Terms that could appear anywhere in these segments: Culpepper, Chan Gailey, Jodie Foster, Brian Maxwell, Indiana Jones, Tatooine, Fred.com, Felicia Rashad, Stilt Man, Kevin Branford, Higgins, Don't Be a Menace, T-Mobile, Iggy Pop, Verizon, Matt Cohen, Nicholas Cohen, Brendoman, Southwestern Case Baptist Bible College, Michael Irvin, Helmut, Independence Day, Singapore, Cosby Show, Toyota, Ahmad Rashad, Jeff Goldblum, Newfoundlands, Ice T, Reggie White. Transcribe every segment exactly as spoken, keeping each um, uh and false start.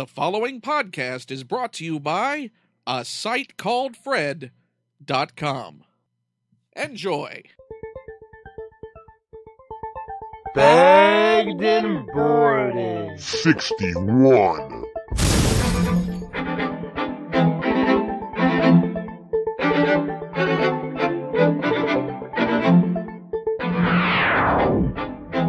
The following podcast is brought to you by a site called Fred dot com. Enjoy. Bagged and Boarded sixty-one.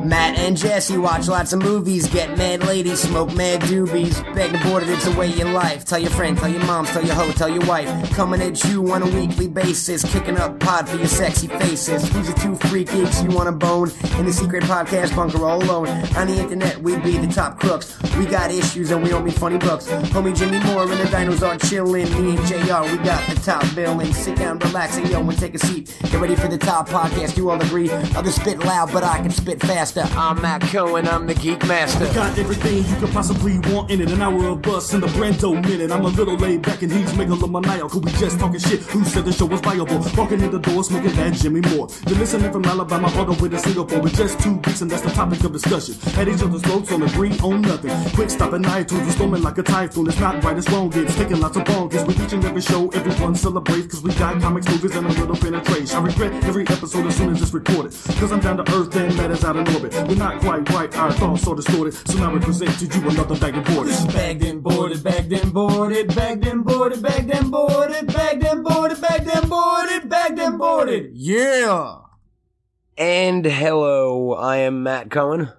Matt and Jesse watch lots of movies, get mad ladies, smoke mad doobies. Bagged and Boarded, it's a way in life. Tell your friend, tell your mom, tell your hoe, tell your wife. Coming at you on a weekly basis, kicking up pod for your sexy faces. Who's the two free geeks you want to bone? In the secret podcast bunker all alone. On the internet, we be the top crooks. We got issues and we don't read funny books. Homie Jimmy Moore and the dinos are chilling. Me and J R, we got the top billing. Sit down, relax, and yo, and take a seat. Get ready for the top podcast, you all agree. Others spit loud, but I can spit faster. I'm Matt Cohen, I'm the Geek Master. I got everything you could possibly want in it. An hour of us in the Brando minute. I'm a little laid back and he's megalomaniacal. Could we just talking shit? Who said the show was viable? Walking in the door, smoking that Jimmy Moore. You're listening from Alabama all the way to Singapore. With just two beats and that's the topic of discussion. At each other's throats on the green, on nothing. Quick stop and I tunes, we're storming like a typhoon. It's not right, it's wrong, it's taking lots of bonkers. With each and every show, everyone celebrates. Cause we got comics, movies, and a little penetration. I regret every episode as soon as it's recorded. Cause I'm down to earth and matters out of orbit. We're not quite right, our thoughts are distorted. So now we present to you another Bagged and Boarded. This is Bagged and Boarded, Bagged and Boarded, Bagged and Boarded, Bagged and Boarded, Bagged and Boarded, Bagged and Boarded, Bagged and Boarded. Yeah! And hello, I am Matt Cohen.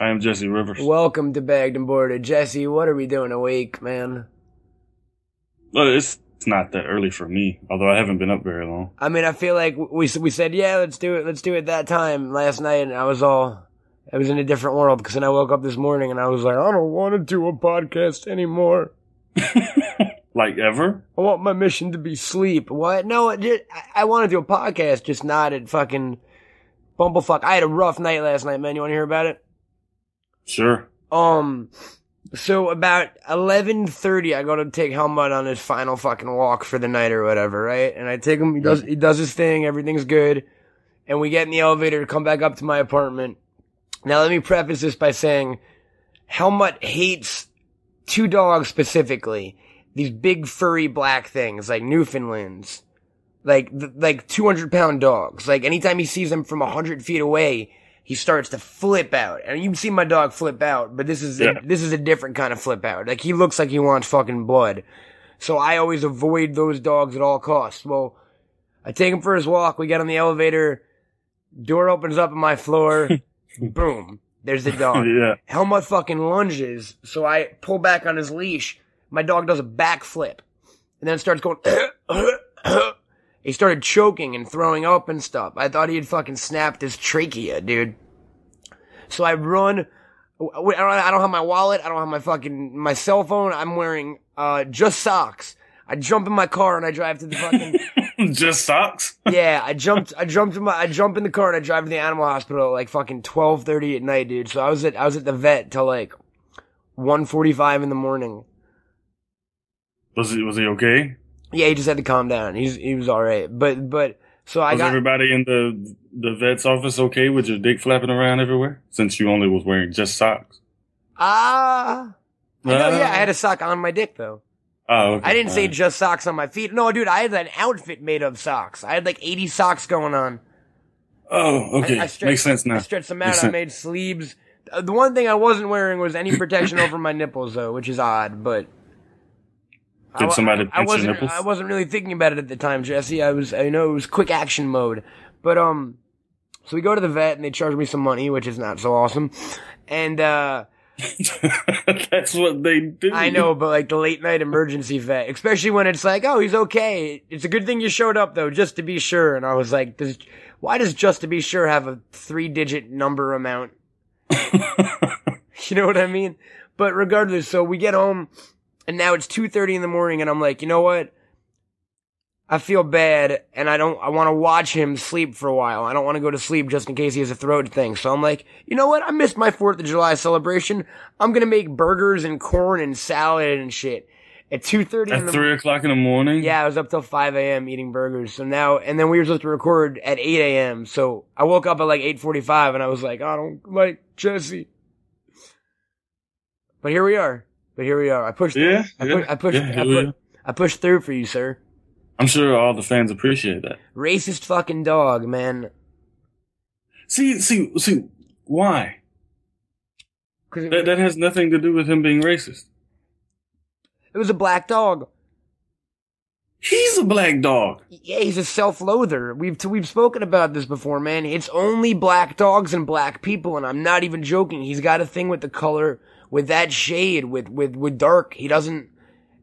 I am Jesse Rivers. Welcome to Bagged and Boarded. Jesse, what are we doing a week, man? Well, it's it's not that early for me, although I haven't been up very long. I mean, I feel like we we said, yeah, let's do it, let's do it that time last night, and I was all, I was in a different world, because then I woke up this morning and I was like, I don't want to do a podcast anymore. Like ever? I want my mission to be sleep. What? No, it just, I, I want to do a podcast, just not at fucking Bumblefuck. I had a rough night last night, man. You want to hear about it? Sure. Um... So about eleven thirty, I go to take Helmut on his final fucking walk for the night or whatever, right? And I take him, he does, he does his thing, everything's good. And we get in the elevator to come back up to my apartment. Now let me preface this by saying, Helmut hates two dogs specifically. These big furry black things, like Newfoundlands. Like, like two hundred pound dogs. Like anytime he sees them from one hundred feet away, he starts to flip out. And you've seen my dog flip out, but this is yeah. this is a different kind of flip out. Like, he looks like he wants fucking blood. So I always avoid those dogs at all costs. Well, I take him for his walk. We get on the elevator. Door opens up on my floor. Boom. There's the dog. Yeah. Helmut fucking lunges. So I pull back on his leash. My dog does a backflip. And then starts going... He started choking and throwing up and stuff. I thought he had fucking snapped his trachea, dude. So I run. I don't have my wallet. I don't have my fucking, my cell phone. I'm wearing, uh, just socks. I jump in my car and I drive to the fucking. Just socks? Yeah. I jumped, I jumped in my, I jump in the car and I drive to the animal hospital at like fucking twelve thirty at night, dude. So I was at, I was at the vet till like one forty-five in the morning. Was he, was he okay? Yeah, he just had to calm down. He's he was all right, but but so I was got everybody in the the vet's office okay with your dick flapping around everywhere since you only was wearing just socks. Ah, uh, uh, yeah, I had a sock on my dick though. Oh, okay. I didn't all say right. Just socks on my feet. No, dude, I had an outfit made of socks. I had like eighty socks going on. Oh, okay, I, I stretched, makes sense now. I stretched them out. Makes I made sense. Sleeves. The one thing I wasn't wearing was any protection over my nipples though, which is odd, but. Did somebody pinch your nipples? I wasn't really thinking about it at the time, Jesse. I was, I know it was quick action mode. But, um, so we go to the vet and they charge me some money, which is not so awesome. And, uh, that's what they do. I know, but like the late night emergency vet, especially when it's like, oh, he's okay. It's a good thing you showed up though, just to be sure. And I was like, does, why does just to be sure have a three digit number amount? You know what I mean? But regardless, so we get home. And now it's two thirty in the morning, and I'm like, you know what? I feel bad, and I don't. I want to watch him sleep for a while. I don't want to go to sleep just in case he has a throat thing. So I'm like, you know what? I missed my fourth of July celebration. I'm going to make burgers and corn and salad and shit. At two thirty At in the three o'clock in the morning? Yeah, I was up till five a.m. eating burgers. So now, and then we were supposed to record at eight a.m. So I woke up at like eight forty-five, and I was like, I don't like Jesse. But here we are. But here we are. I pushed through. Yeah, I, yeah, pu- I, pushed, yeah, I, pu- I pushed through for you, sir. I'm sure all the fans appreciate that. Racist fucking dog, man. See, see, see, why? It, that, that has nothing to do with him being racist. It was a black dog. He's a black dog. Yeah, he's a self-loather. We've we've spoken about this before, man. It's only black dogs and black people, and I'm not even joking. He's got a thing with the color, with that shade, with with, with dark. He doesn't.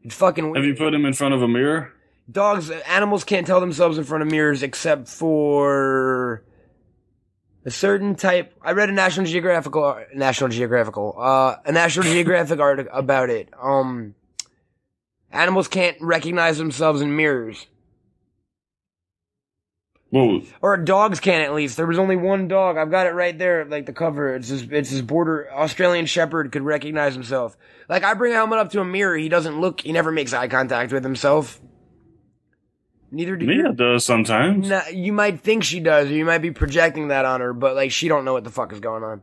It's fucking. Have you put him in front of a mirror? Dogs, animals can't tell themselves in front of mirrors except for a certain type. I read a National Geographic, National Geographical, uh, a National Geographic article about it. Um. Animals can't recognize themselves in mirrors. Whoa. Or dogs can, at least. There was only one dog. I've got it right there, like the cover. It's his, it's his border. Australian Shepherd could recognize himself. Like, I bring Helmut up to a mirror. He doesn't look. He never makes eye contact with himself. Neither do Mia you. Does sometimes. Nah, you might think she does. Or you might be projecting that on her, but, like, she don't know what the fuck is going on.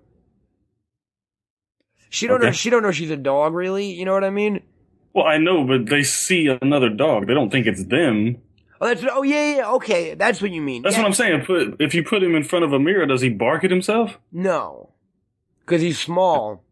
She don't okay. know. She don't know she's a dog, really. You know what I mean? Well, I know, but they see another dog. They don't think it's them. Oh, that's oh yeah, yeah. Okay, that's what you mean. That's yeah. what I'm saying. Put if you put him in front of a mirror, does he bark at himself? No, because he's small.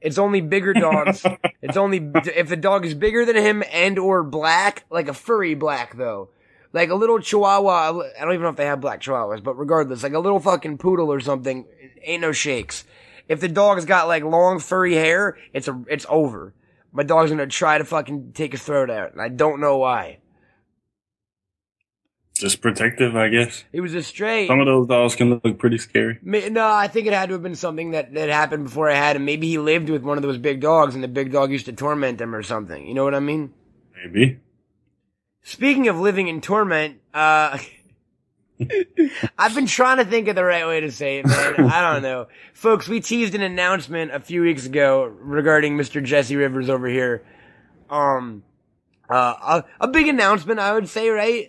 It's only bigger dogs. It's only if the dog is bigger than him and or black, like a furry black though, like a little Chihuahua. I don't even know if they have black Chihuahuas, but regardless, like a little fucking poodle or something, ain't no shakes. If the dog's got like long furry hair, it's a it's over. My dog's gonna try to fucking take his throat out, and I don't know why. Just protective, I guess. It was a stray. Some of those dogs can look pretty scary. No, I think it had to have been something that, that happened before I had him. Maybe he lived with one of those big dogs, and the big dog used to torment him or something. You know what I mean? Maybe. Speaking of living in torment, uh... I've been trying to think of the right way to say it, man. I don't know. Folks, we teased an announcement a few weeks ago regarding Mister Jesse Rivers over here. Um, uh, a, a big announcement, I would say, right?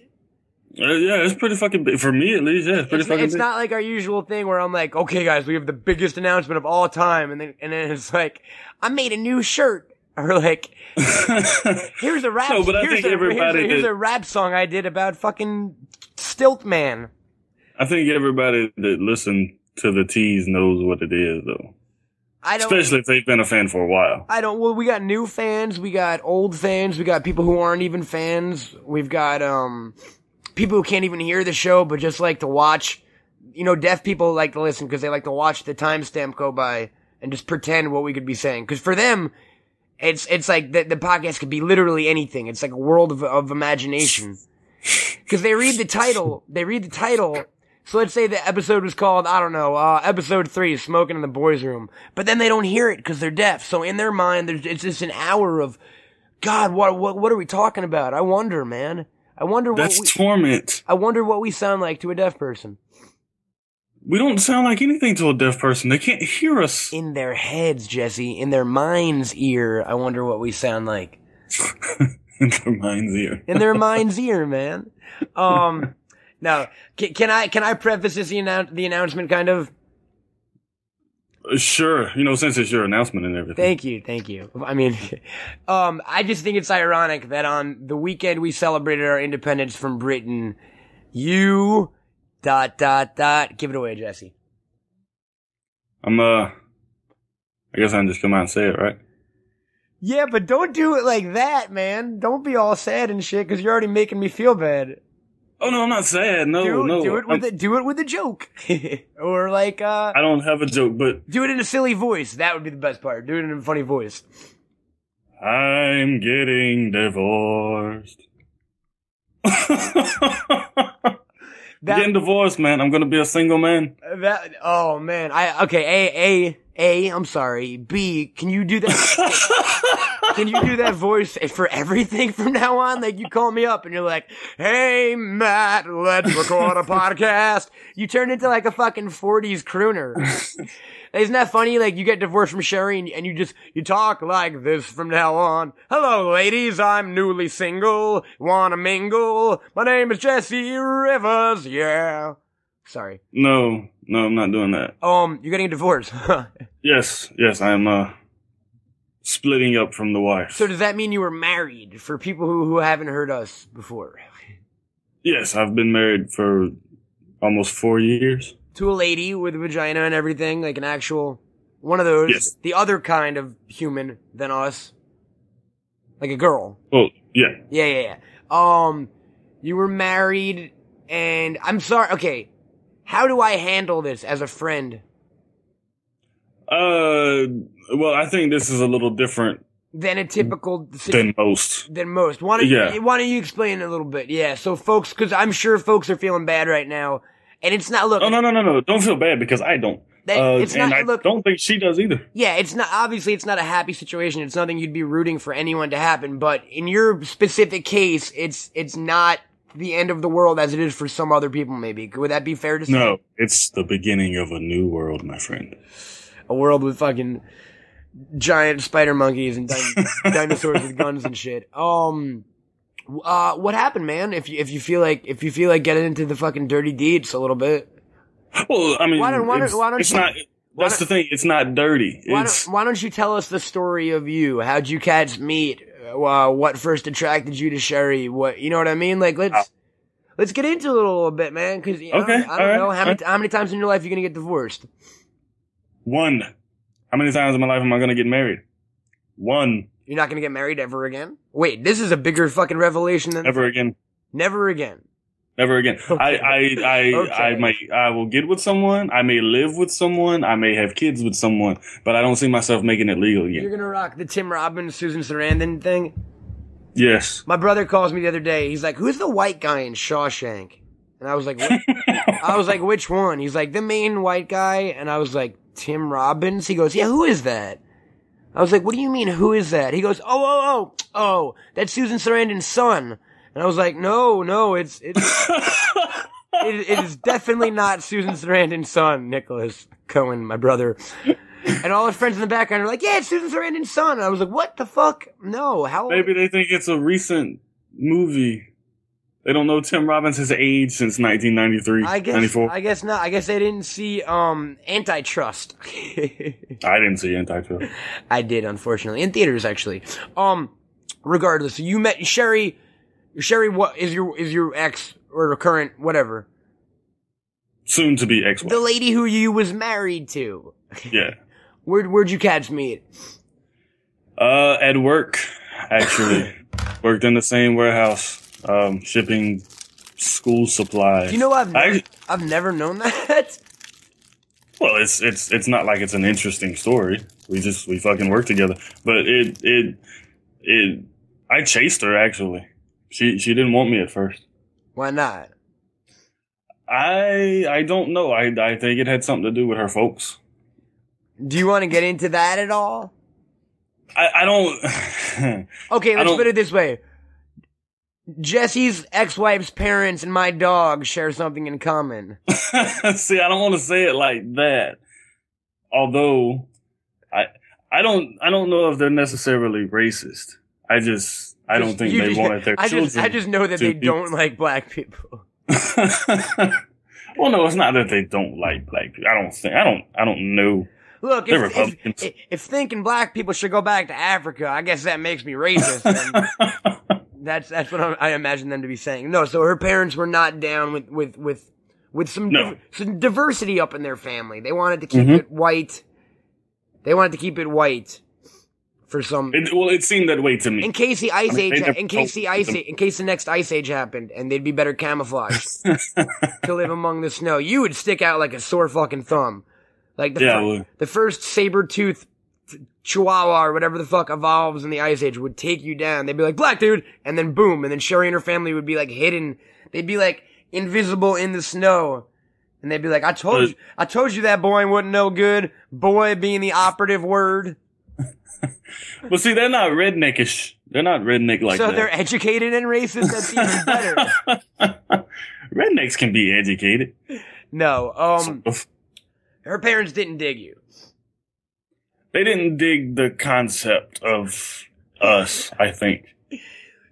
Uh, yeah, it's pretty fucking big. For me, at least, yeah, it's pretty it's, fucking it's big. It's not like our usual thing where I'm like, okay, guys, we have the biggest announcement of all time. And then, and then it's like, I made a new shirt. Or like, here's a rap no, but I here's, think a, everybody here's, a, here's a rap song I did about fucking Stilt Man. I think everybody that listened to the tease knows what it is, though. I don't, Especially if they've been a fan for a while. I don't. Well, we got new fans, we got old fans, we got people who aren't even fans. We've got um people who can't even hear the show but just like to watch. You know, deaf people like to listen because they like to watch the timestamp go by and just pretend what we could be saying. Because for them, It's it's like the, the podcast could be literally anything. It's like a world of of imagination. Because they read the title. They read the title. So let's say the episode was called, I don't know, uh, episode three, Smoking in the Boys Room. But then they don't hear it because they're deaf. So in their mind, there's, it's just an hour of, God, what what what are we talking about? I wonder, man. I wonder what That's we, torment. I wonder what we sound like to a deaf person. We don't sound like anything to a deaf person. They can't hear us. In their heads, Jesse. In their mind's ear, I wonder what we sound like. In their mind's ear. In their mind's ear, man. Um, now, can, can I can I preface this the, annou- the announcement kind of? Uh, sure. You know, since it's your announcement and everything. Thank you. Thank you. I mean, um, I just think it's ironic that on the weekend we celebrated our independence from Britain, you... Dot, dot, dot. Give it away, Jesse. I'm, uh, I guess I can just come out and say it, right? Yeah, but don't do it like that, man. Don't be all sad and shit, because you're already making me feel bad. Oh, no, I'm not sad. No, do, no. Do it with a, do it with a joke. Or like, uh. I don't have a joke, but. Do it in a silly voice. That would be the best part. Do it in a funny voice. I'm getting divorced. That, getting divorced, man. I'm gonna be a single man. That oh man. I okay. A A A. I'm sorry. B. Can you do that? Can you do that voice for everything from now on? Like you call me up and you're like, "Hey Matt, let's record a podcast." You turn into like a fucking forties crooner. Isn't that funny? Like you get divorced from Sherry and, and you just you talk like this from now on. Hello, ladies. I'm newly single. Wanna mingle? My name is Jesse Rivers. Yeah. Sorry. No, no, I'm not doing that. Um, you're getting a divorce. Yes, yes, I'm, uh, Splitting up from the wife. So does that mean you were married, for people who, who haven't heard us before? Yes, I've been married for almost four years. To a lady with a vagina and everything, like an actual... One of those, yes. The other kind of human than us. Like a girl. Oh, yeah. Yeah, yeah, yeah. Um, you were married, and I'm sorry, okay. How do I handle this as a friend? Uh, well, I think this is a little different. Than a typical... Than most. Than most. Why don't, yeah. you, why don't you explain it a little bit? Yeah, so folks, because I'm sure folks are feeling bad right now, and it's not... Look, oh, no, no, no, no, don't feel bad, because I don't. That, uh, it's not, and I look, don't think she does either. Yeah, it's not, obviously it's not a happy situation. It's nothing you'd be rooting for anyone to happen. But in your specific case, it's, it's not the end of the world as it is for some other people, maybe. Would that be fair to say? No, it's the beginning of a new world, my friend. A world with fucking giant spider monkeys and din- dinosaurs with guns and shit. Um, uh, what happened, man? If you, if you feel like, if you feel like getting into the fucking dirty deeds a little bit. Well, I mean, why don't, why don't, it's, why don't it's you, not, that's the thing, it's not dirty. Why, it's, don't, why don't you tell us the story of you? How'd you cats meet? Uh, what first attracted you to Sherry? What, you know what I mean? Like, let's, uh, let's get into it a little bit, man, cause you know, okay, I don't, I don't right, know how many, right. how many times in your life you're gonna get divorced? One. How many times in my life am I gonna get married? One. You're not gonna get married ever again? Wait, this is a bigger fucking revelation than ever again. Never again. Never again. Okay. I, I, I, okay. I may, I will get with someone. I may live with someone. I may have kids with someone, but I don't see myself making it legal yet. You're going to rock the Tim Robbins, Susan Sarandon thing? Yes. My brother calls me the other day. He's like, who's the white guy in Shawshank? And I was like, what? I was like, which one? He's like, the main white guy. And I was like, Tim Robbins? He goes, yeah, who is that? I was like, what do you mean, who is that? He goes, oh, oh, oh, oh, that's Susan Sarandon's son. And I was like, no, no, it's, it's, it, it is definitely not Susan Sarandon's son, Nicholas Cohen, my brother. And all his friends in the background are like, yeah, it's Susan Sarandon's son. And I was like, what the fuck? No, how? Maybe they think it's a recent movie. They don't know Tim Robbins has aged since nineteen ninety-three, I guess, ninety-four. I guess not. I guess they didn't see, um, Antitrust. I didn't see Antitrust. I did, unfortunately. In theaters, actually. Um, regardless, you met Sherry... Sherry, what is your is your ex or current whatever? Soon to be ex-wife. The lady who you was married to. Yeah. Where'd where'd you cats meet? Uh, at work, actually. Worked in the same warehouse, um, shipping school supplies. Do you know I've never, I, I've never known that. Well, it's it's it's not like it's an interesting story. We just we fucking worked together, but it it it I chased her actually. She she didn't want me at first. Why not? I I don't know. I I think it had something to do with her folks. Do you want to get into that at all? I, I don't. Okay, let's don't, put it this way. Jesse's ex-wife's parents and my dog share something in common. See, I don't want to say it like that. Although, I I don't I don't know if they're necessarily racist. I just. I don't think you, they wanted their I children. Just, I just know that they be. don't like black people. Well, no, it's not that they don't like black people. I don't think. I don't. I don't know. Look, they're if, Republicans. If, if thinking black people should go back to Africa, I guess that makes me racist. that's that's what I, I imagine them to be saying. No, so her parents were not down with with with, with some no. div- some diversity up in their family. They wanted to keep mm-hmm. it white. They wanted to keep it white. For some, it, well, it seemed that way to me. In case the ice I mean, age, ha- in case the ice, a- in case the next ice age happened, and they'd be better camouflaged to live among the snow, you would stick out like a sore fucking thumb, like the yeah, fir- well. the first saber-toothed chihuahua or whatever the fuck evolves in the ice age would take you down. They'd be like, black dude, and then boom, and then Sherry and her family would be like hidden. They'd be like invisible in the snow. And they'd be like, I told but- you, I told you that boy wasn't no good. Boy being the operative word. Well, see, they're not redneckish. They're not redneck like so that. So they're educated and racist. That's even better. Rednecks can be educated. No, um, so, her parents didn't dig you. They didn't dig the concept of us, I think.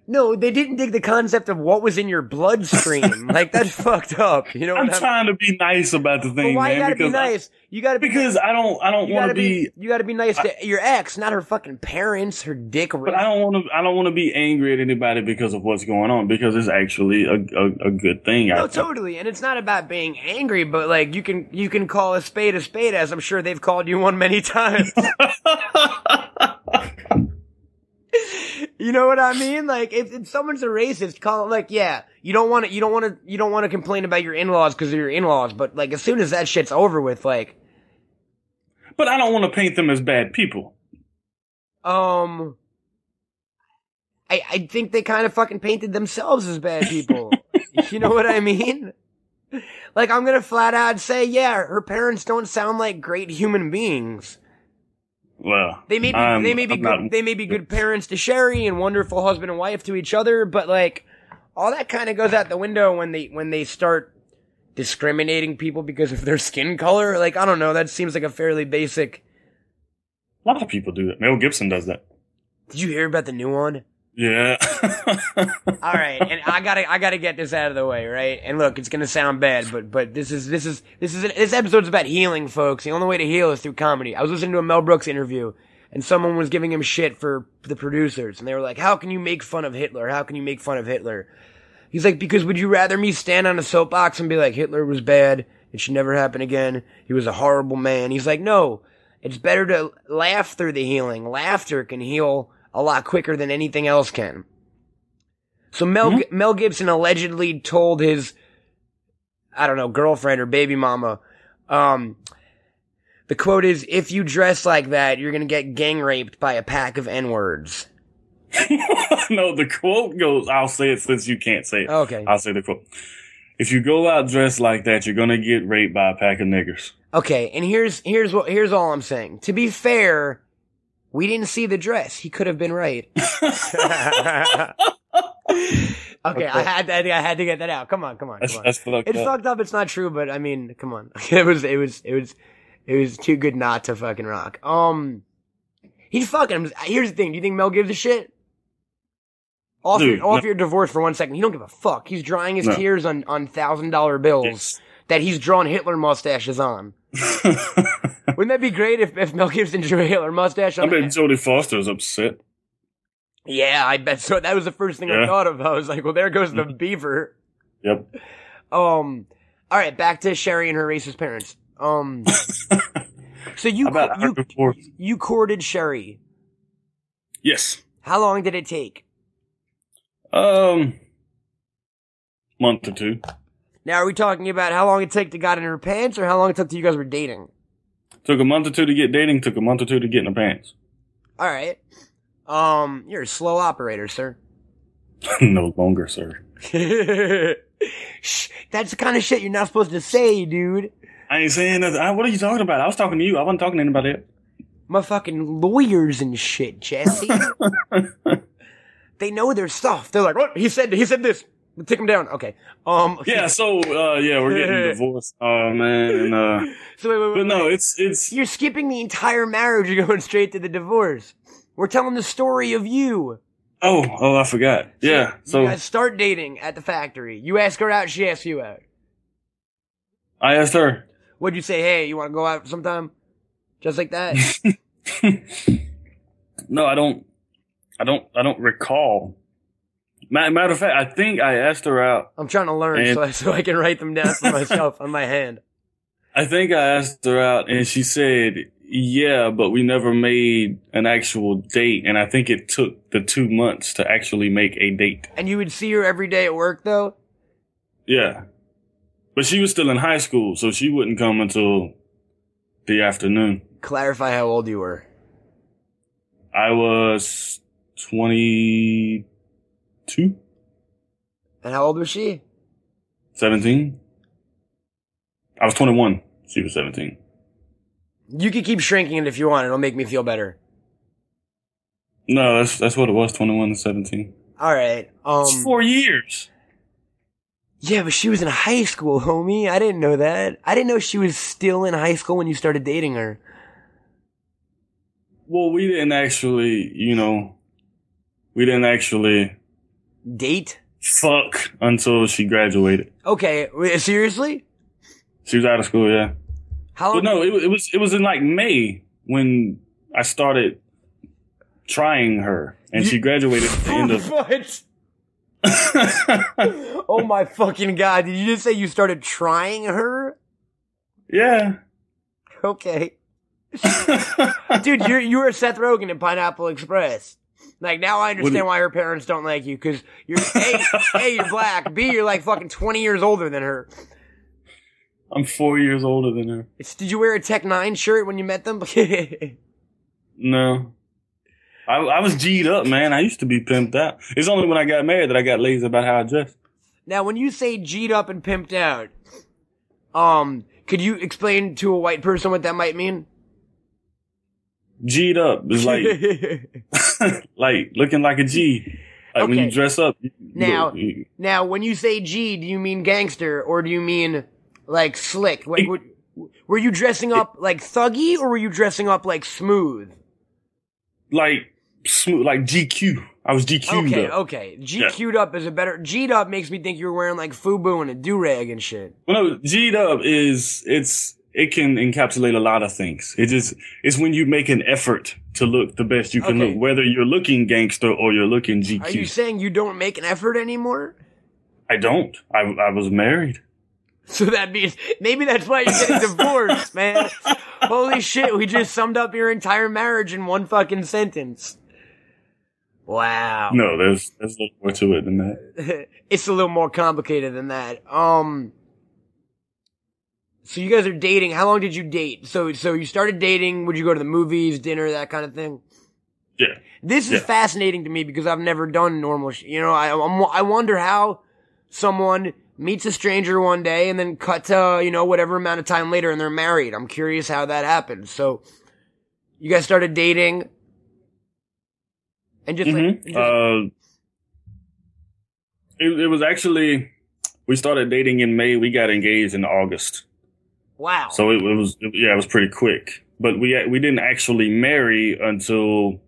No, they didn't dig the concept of what was in your bloodstream. Like, that's fucked up. You know, I'm trying to be nice about the thing, man. Why you gotta be nice? You gotta be because I don't, I don't want to be. You gotta be nice to your ex, not her fucking parents, her dick. But I don't want to. I don't want to be angry at anybody because of what's going on. Because it's actually a a, a good thing. No, totally, and it's not about being angry. But like, you can you can call a spade a spade, as I'm sure they've called you one many times. You know what I mean? Like, if, if someone's a racist, call it like, yeah, you don't want to, you don't want to, you don't want to complain about your in-laws because they're your in-laws, but like, as soon as that shit's over with, like. But I don't want to paint them as bad people. Um, I I think they kind of fucking painted themselves as bad people. You know what I mean? Like, I'm gonna flat out say, yeah, her parents don't sound like great human beings. Well, they may be I'm, they may be good, they may be good parents to Sherry and wonderful husband and wife to each other, but like all that kind of goes out the window when they when they start discriminating people because of their skin color. Like, I don't know, that seems like a fairly basic. A lot of people do that. Mel Gibson does that. Did you hear about the new one? Yeah. All right, and I gotta I gotta get this out of the way, right? And look, it's gonna sound bad, but but this is this is this is this episode's about healing, folks. The only way to heal is through comedy. I was listening to a Mel Brooks interview, and someone was giving him shit for the producers, and they were like, "How can you make fun of Hitler? How can you make fun of Hitler?" He's like, "Because would you rather me stand on a soapbox and be like, Hitler was bad, it should never happen again, he was a horrible man?" He's like, "No, it's better to laugh through the healing. Laughter can heal a lot quicker than anything else can." So Mel mm-hmm. Mel Gibson allegedly told his, I don't know, girlfriend or baby mama, um, the quote is, "If you dress like that, you're going to get gang raped by a pack of N-words." No, the quote goes, I'll say it since you can't say it. Okay. I'll say the quote. "If you go out dressed like that, you're going to get raped by a pack of niggers." Okay, and here's here's what here's all I'm saying. To be fair, we didn't see the dress. He could have been right. okay, okay, I had to, I had to get that out. Come on, come on, come that's, on. That's fucked it's up. fucked up. It's not true, but I mean, come on. It was, it was, it was, it was too good not to fucking rock. Um, he's fucking. Here's the thing. Do you think Mel gives a shit? Off, Dude, your, off no. your divorce for one second. He don't give a fuck. He's drying his no. tears on on thousand dollar bills yes. that he's drawn Hitler mustaches on. Wouldn't that be great if, if Mel Gibson drew a Hitler mustache on? I bet Jodie Foster was upset. Yeah, I bet so. That was the first thing yeah. I thought of. I was like, well, there goes the beaver. Yep. Um, all right, back to Sherry and her racist parents. Um, so you, you, you, you courted Sherry. Yes. How long did it take? Um, month or two. Now, are we talking about how long it took to get in her pants or how long it took till you guys were dating? Took a month or two to get dating, took a month or two to get in her pants. All right. Um, you're a slow operator, sir. No longer, sir. Shh, that's the kind of shit you're not supposed to say, dude. I ain't saying nothing. I, what are you talking about? I was talking to you. I wasn't talking to anybody else. My fucking lawyers and shit, Jesse. They know their stuff. They're like, what? He said, he said this. Take him down. Okay. Um. Okay. Yeah. So. Uh. Yeah. We're getting divorced. Oh man. Uh, so wait, wait, wait. But no, wait. it's it's. You're skipping the entire marriage. You're going straight to the divorce. We're telling the story of you. Oh. Oh, I forgot. So yeah. So you guys start dating at the factory. You ask her out. She asks you out. I asked her. What'd you say? Hey, you want to go out sometime? Just like that. No, I don't. I don't. I don't recall. Matter of fact, I think I asked her out. I'm trying to learn so I, so I can write them down for myself on my hand. I think I asked her out, and she said, yeah, but we never made an actual date, and I think it took the two months to actually make a date. And you would see her every day at work, though? Yeah. But she was still in high school, so she wouldn't come until the afternoon. Clarify how old you were. I was twenty-two. And how old was she? seventeen. I was twenty-one. She was seventeen. You could keep shrinking it if you want. It'll make me feel better. No, that's that's what it was, twenty-one to seventeen. All right. Um, it's four years. Yeah, but she was in high school, homie. I didn't know that. I didn't know she was still in high school when you started dating her. Well, we didn't actually, you know, we didn't actually... date? Fuck, until she graduated. Okay, seriously? She was out of school, yeah. How long? But no, it, it was it was in like May when I started trying her, and you, she graduated at the end of what? Oh my fucking god! Did you just say you started trying her? Yeah. Okay. Dude, you're you were Seth Rogen in Pineapple Express. Like, now I understand why her parents don't like you, because you're A, A, you're black, B, you're like fucking twenty years older than her. I'm four years older than her. It's, did you wear a Tech nine shirt when you met them? No. I, I was G'd up, man. I used to be pimped out. It's only when I got married that I got lazy about how I dressed. Now, when you say G'd up and pimped out, um, could you explain to a white person what that might mean? G'd up is like, like looking like a G. Like, okay. When you dress up. You now, look, you, now, when you say G, do you mean gangster or do you mean like slick? Like, it, were, were you dressing up it, like thuggy, or were you dressing up like smooth? Like smooth, like G Q. I was G Q'd okay, up. Okay, okay. G Q'd yeah. up is a better. G'd up makes me think you were wearing like FUBU and a do-rag and shit. Well, no, G'd up is it's. It can encapsulate a lot of things. It just, it's when you make an effort to look the best you can okay. look, whether you're looking gangster or you're looking G Q. Are you saying you don't make an effort anymore? I don't. I, I was married. So that means, maybe that's why you're getting divorced, man. Holy shit, we just summed up your entire marriage in one fucking sentence. Wow. No, there's, there's a little more to it than that. It's a little more complicated than that. Um... So you guys are dating. How long did you date? So so you started dating. Would you go to the movies, dinner, that kind of thing? Yeah. This is yeah. fascinating to me because I've never done normal shit. You know, I I'm, I wonder how someone meets a stranger one day and then cut to, you know, whatever amount of time later and they're married. I'm curious how that happened. So you guys started dating and just mm-hmm. like... Just uh, it, it was actually... We started dating in May. We got engaged in August. Wow. So it, it was, it, yeah, it was pretty quick. But we we didn't actually marry until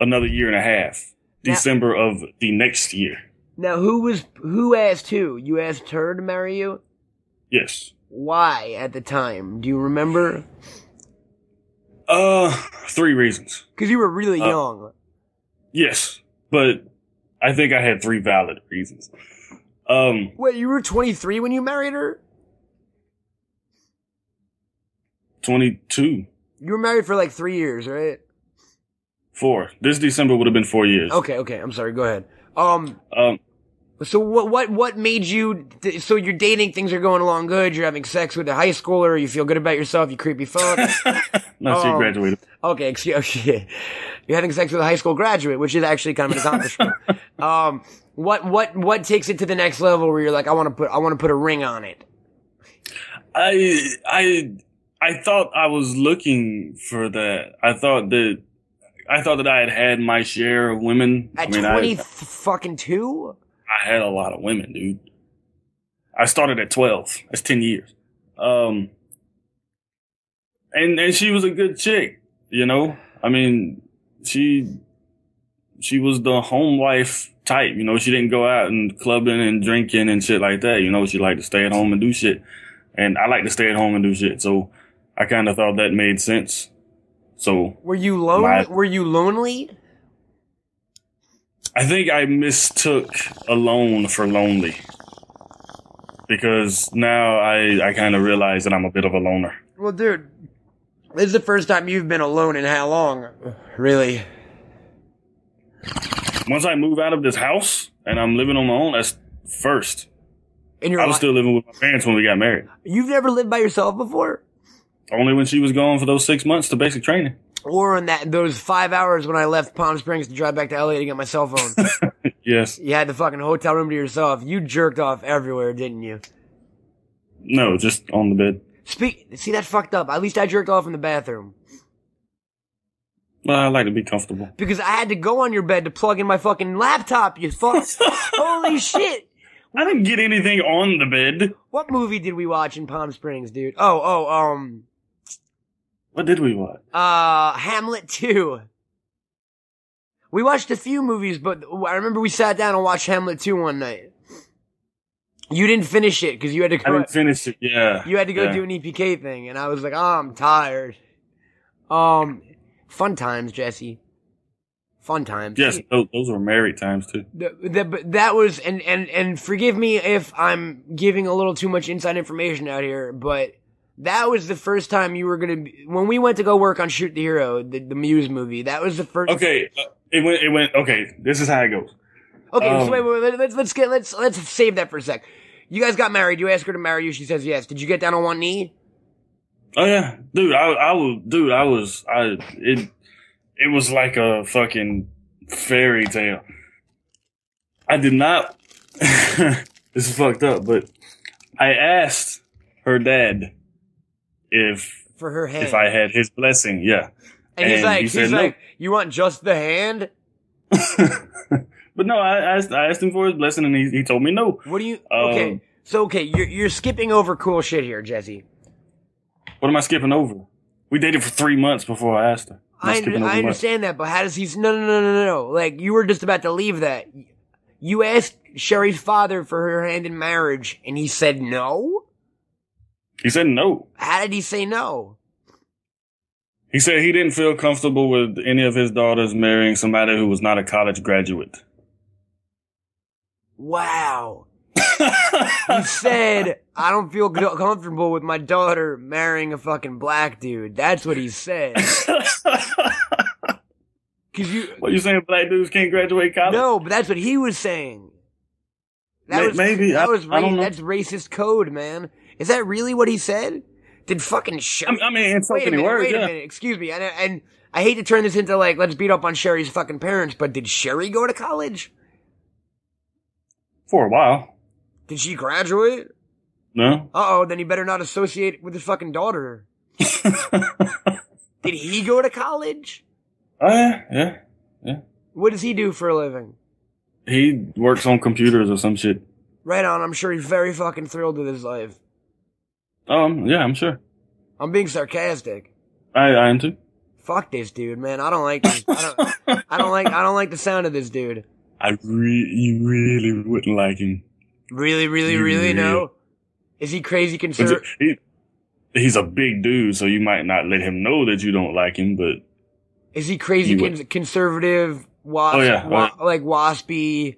another year and a half, now, December of the next year. Now, who was who asked who? You asked her to marry you? Yes. Why at the time? Do you remember? Uh, three reasons. Because you were really uh, young. Yes, but I think I had three valid reasons. Um, Wait, you were twenty-three when you married her? twenty-two. You were married for like three years, right? Four. This December would have been four years. Okay, okay. I'm sorry. Go ahead. Um. Um. So what? What? What made you? Th- so you're dating. Things are going along good. You're having sex with a high schooler. You feel good about yourself. You creepy fuck. No, um, she graduated. Okay. Excuse me. You're having sex with a high school graduate, which is actually kind of an accomplishment. um. What? What? What takes it to the next level where you're like, I want to put. I want to put a ring on it. I. I. I thought I was looking for that. I thought that I thought that I had had my share of women. At I mean, twenty I, fucking two? I had a lot of women, dude. I started at twelve. That's ten years. Um, and and she was a good chick, you know. I mean, she she was the home wife type, you know. She didn't go out and clubbing and drinking and shit like that, you know. She liked to stay at home and do shit, and I like to stay at home and do shit, so. I kind of thought that made sense. So were you lonely? My, were you lonely? I think I mistook alone for lonely because now I I kind of realize that I'm a bit of a loner. Well, dude, this is the first time you've been alone in how long? Really? Once I move out of this house and I'm living on my own, that's first. In your I was life? Still living with my parents when we got married. You've never lived by yourself before? Only when she was gone for those six months to basic training. Or in that those five hours when I left Palm Springs to drive back to L A to get my cell phone. Yes. You had the fucking hotel room to yourself. You jerked off everywhere, didn't you? No, just on the bed. Speak. See, that's fucked up. At least I jerked off in the bathroom. Well, I like to be comfortable. Because I had to go on your bed to plug in my fucking laptop, you fuck. Holy shit. I didn't get anything on the bed. What movie did we watch in Palm Springs, dude? Oh, oh, um... What did we watch? Uh, Hamlet two. We watched a few movies, but I remember we sat down and watched Hamlet two one night. You didn't finish it because you had to. Go, I didn't finish it. Yeah, you had to go yeah. do an E P K thing, and I was like, "Oh, I'm tired." Um, fun times, Jesse. Fun times. Yes, those, those were merry times too. The, the, but that was, and, and and forgive me if I'm giving a little too much inside information out here, but that was the first time you were gonna be, when we went to go work on Shoot the Hero, the, the Muse movie. That was the first. Okay, uh, it went. It went. Okay, this is how it goes. Okay, um, so wait, wait, wait, let's let's get let's let's save that for a sec. You guys got married. You asked her to marry you. She says yes. Did you get down on one knee? Oh yeah, dude. I I was dude. I was I it. It was like a fucking fairy tale. I did not. This is fucked up, but I asked her dad if for her hand. If I had his blessing. Yeah, and, and he's like, he he's said, like, no. You want just the hand? But no, I asked, I asked him for his blessing, and he, he told me no. What do you? Um, okay, so okay, you're you're skipping over cool shit here, Jesse. What am I skipping over? We dated for three months before I asked her. I, I understand much. that, but how does he? No, no, no, no, no. Like you were just about to leave that. You asked Sherry's father for her hand in marriage, and he said no. He said no. How did he say no? He said he didn't feel comfortable with any of his daughters marrying somebody who was not a college graduate. Wow. He said, I don't feel comfortable with my daughter marrying a fucking black dude. That's what he said. Cause you, what, you saying black dudes can't graduate college? No, but that's what he was saying. That maybe, was, maybe. That I, was ra- I don't know. That's racist code, man. Is that really what he said? Did fucking Sherry... I mean, I mean it's wait a minute, words, wait yeah. a minute, excuse me. And, and I hate to turn this into, like, let's beat up on Sherry's fucking parents, but did Sherry go to college? For a while. Did she graduate? No. Uh-oh, then you better not associate with his fucking daughter. Did he go to college? Oh, uh, yeah, yeah, yeah. What does he do for a living? He works on computers or some shit. Right on, I'm sure he's very fucking thrilled with his life. Um, yeah, I'm sure. I'm being sarcastic. I, I am too. Fuck this dude, man. I don't like this. I don't, I don't like, I don't like the sound of this dude. I re- you really wouldn't like him. Really, really, really? Yeah. No? Is he crazy conservative? He, he's a big dude, so you might not let him know that you don't like him, but... Is he crazy con- conservative? Wasp, oh, yeah. wa- oh, yeah. Like, waspy?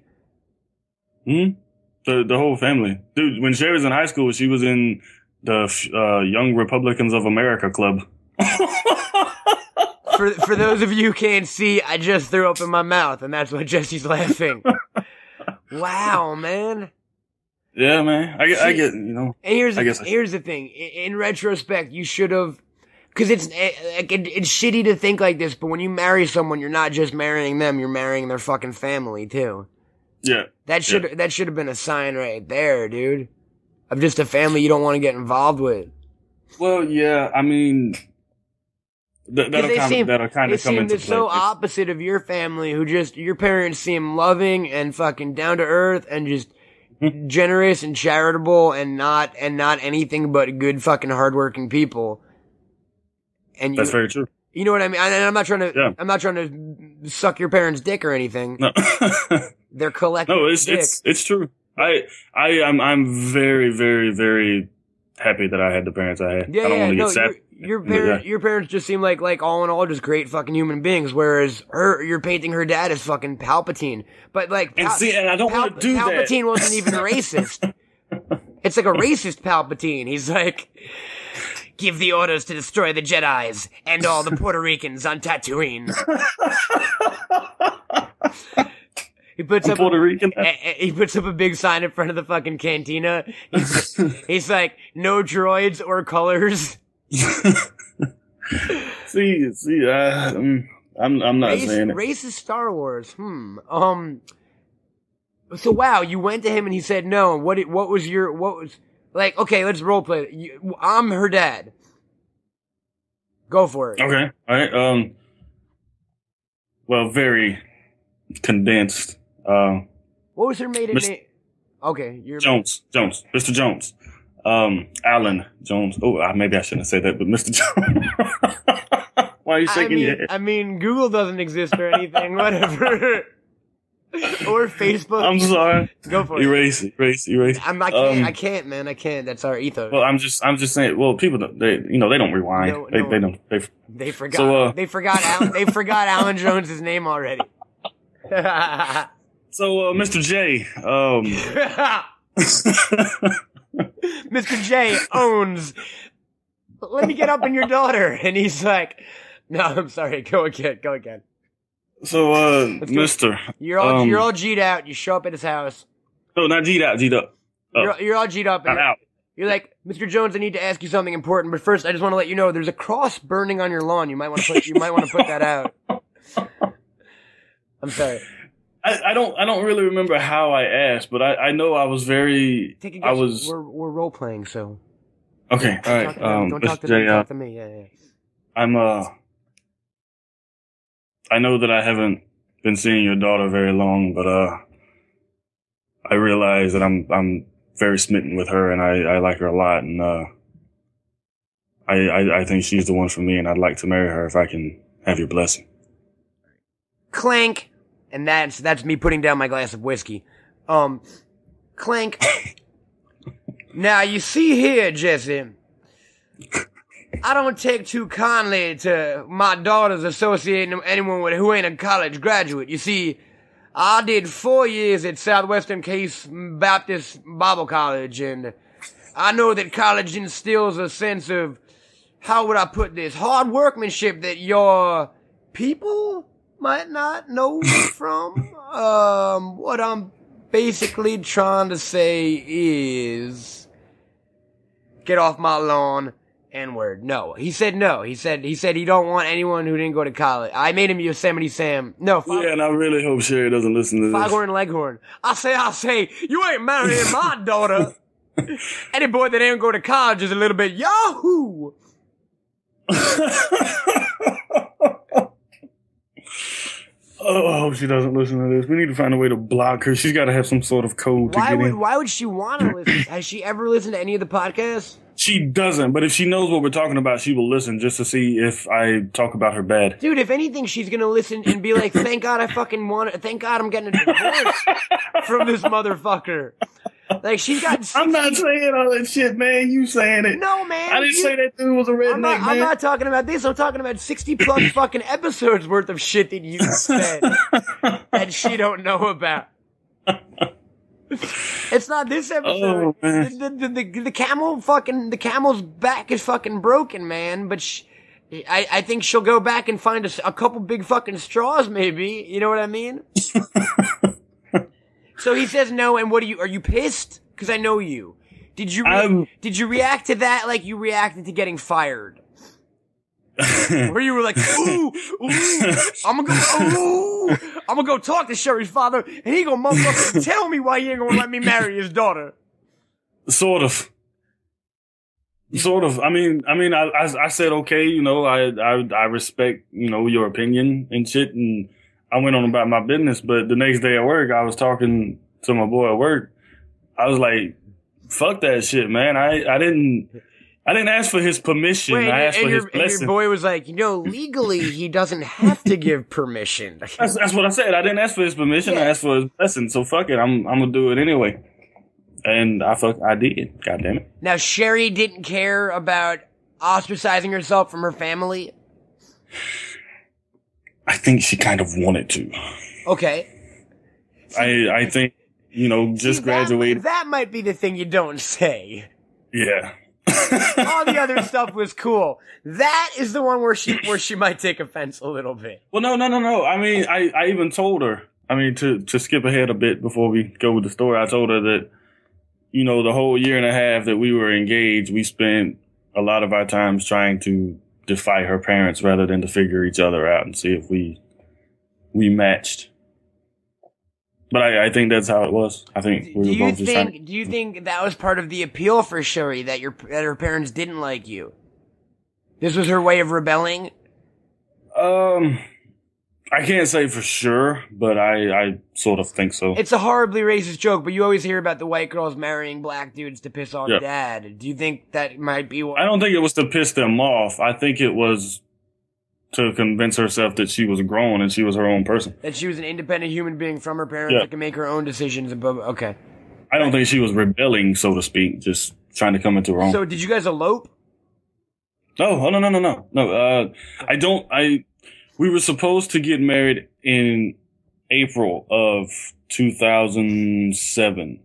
Hmm? The, the whole family. Dude, when Sherry was in high school, she was in the uh, Young Republicans of America Club. for, for those of you who can't see, I just threw up in my mouth, and that's why Jesse's laughing. Wow, man. Yeah, man. I, See, I get, you know. And here's, I guess I here's the thing. In, in retrospect, you should have, because it's it, it, it's shitty to think like this, but when you marry someone, you're not just marrying them, you're marrying their fucking family, too. Yeah. That should yeah. that should have been a sign right there, dude. Of just a family you don't want to get involved with. Well, yeah, I mean, th- that'll, they come, seem, that'll kind of come into play. They seem so it's, opposite of your family, who just, your parents seem loving and fucking down to earth and just... generous and charitable and not and not anything but good fucking hardworking people. And you, that's very true. You know what I mean? I, and I'm not trying to. Yeah. I'm not trying to suck your parents' dick or anything. No. They're collecting. No, it's dick. it's it's true. I I I'm I'm very very very happy that I had the parents I had. Yeah, I don't yeah, want to no, get sad. Your, your parents yeah. your parents just seem like like all in all just great fucking human beings. Whereas her, you're painting her dad as fucking Palpatine. But like, Pal- and see, and I don't Pal- want to do Palpatine that. Palpatine wasn't even racist. It's like a racist Palpatine. He's like, give the orders to destroy the Jedis and all the Puerto Ricans on Tatooine. He puts I'm up Puerto Rican. A, a, he puts up a big sign in front of the fucking cantina. He's, he's like, no droids or colors. see, see, I, I'm, I'm not Race, saying it. Racist Star Wars. Hmm. Um. So wow, you went to him and he said no. What? What was your? What was like? Okay, let's role play. You, I'm her dad. Go for it. Okay. All right. Um. Well, very condensed. Uh, what was her maiden Mister name? Okay, you're Jones. Jones. Mister Jones. Um, Alan Jones. Oh, maybe I shouldn't say that, but Mister Jones. Why are you shaking I mean, your head? I mean, Google doesn't exist or anything, whatever. Or Facebook. I'm sorry. Go for erase, it. Erase, erase, erase. I'm, I can't, um, I can't, man. I can't. That's our ethos. Well, I'm just, I'm just saying. Well, people, don't, they, you know, they don't rewind. No, they, no. they don't. They, they forgot. So, uh, they forgot. Al, they forgot Alan Jones's name already. So, uh, Mister J. Um, Mister J owns. Let me get up on your daughter, and he's like, "No, I'm sorry. Go again. Go again." So, uh, Mister, you're all um, you're all G'd out. You show up at his house. No, not G'd out. G'd up. Uh, you're, you're all G'd up. Not you're, out. You're like, Mister Jones, I need to ask you something important, but first, I just want to let you know there's a cross burning on your lawn. You might want to put you might want to put that out. I'm sorry. I, I don't I don't really remember how I asked, but I, I know I was very. Take a guess. I was. We're, we're role playing, so. Okay. All right. Um, don't talk to me. Don't talk to me. Yeah, yeah. I'm uh. I know that I haven't been seeing your daughter very long, but uh, I realize that I'm I'm very smitten with her, and I, I like her a lot, and uh, I, I I think she's the one for me, and I'd like to marry her if I can have your blessing. Clank, and that's that's me putting down my glass of whiskey. Um, clank. Now you see here, Jesse. I don't take too kindly to my daughters associating anyone with who ain't a college graduate. You see, I did four years at Southwestern Case Baptist Bible College, and I know that college instills a sense of, how would I put this, hard workmanship that your people might not know from. Um, what I'm basically trying to say is, get off my lawn. N-word. No. He said no. He said he said he don't want anyone who didn't go to college. I made him Yosemite Sam. No. Fog- yeah, and I really hope Sherry doesn't listen to this. Foghorn Leghorn. I say, I say, you ain't marrying my daughter. Any boy that ain't go to college is a little bit yahoo. Oh, I hope she doesn't listen to this. We need to find a way to block her. She's got to have some sort of code why to get would, in. Why would she want to listen? Has she ever listened to any of the podcasts? She doesn't, but if she knows what we're talking about, she will listen just to see if I talk about her bad. Dude, if anything, she's going to listen and be like, thank God I fucking want it. Thank God I'm getting a divorce from this motherfucker. Like, she's got... sixty- I'm not saying all that shit, man. You saying it. No, man. I didn't you, say that dude was a redneck, I'm not, man. I'm not talking about this. I'm talking about sixty-plus fucking episodes worth of shit that you said that she don't know about. It's not this episode. Oh, the, the, the, the camel fucking... The camel's back is fucking broken, man. But she, I, I think she'll go back and find a, a couple big fucking straws, maybe. You know what I mean? So he says no, and what are you? Are you pissed? Because I know you. Did you re- did you react to that like you reacted to getting fired? Where you were like, ooh, ooh, I'm gonna go, ooh, I'm gonna go talk to Sherry's father, and he gonna motherfucking tell me why he ain't gonna let me marry his daughter. Sort of. Sort of. I mean, I mean, I, I, I said okay, you know, I, I, I respect, you know, your opinion and shit, and. I went on about my business, but the next day at work, I was talking to my boy at work. I was like, fuck that shit, man. I, I didn't I didn't ask for his permission. Wait, I asked for your, his blessing. And your boy was like, you know, legally, he doesn't have to give permission. that's, that's what I said. I didn't ask for his permission. Yeah. I asked for his blessing. So fuck it. I'm I'm going to do it anyway. And I fuck, I did. God damn it. Now, Sherry didn't care about ostracizing herself from her family? I think she kind of wanted to. Okay. I I think, you know, just See, graduated. That, that might be the thing you don't say. Yeah. All the other stuff was cool. That is the one where she where she might take offense a little bit. Well, no, no, no, no. I mean, I, I even told her, I mean, to, to skip ahead a bit before we go with the story, I told her that, you know, the whole year and a half that we were engaged, we spent a lot of our times trying to defy her parents rather than to figure each other out and see if we we matched. But I, I think that's how it was. I think we do were you both think, just trying to- Do you think that was part of the appeal for Sherry, that your that her parents didn't like you? This was her way of rebelling? Um, I can't say for sure, but I, I sort of think so. It's a horribly racist joke, but you always hear about the white girls marrying black dudes to piss off yep. dad. Do you think that might be what... I don't think it was to piss them off. I think it was to convince herself that she was grown and she was her own person. That she was an independent human being from her parents yeah. that can make her own decisions. And blah, blah. Okay. I don't think she was rebelling, so to speak, just trying to come into her own. So did you guys elope? No, oh, no, no, no, no. No, uh, I don't, I, we were supposed to get married in April of two thousand seven.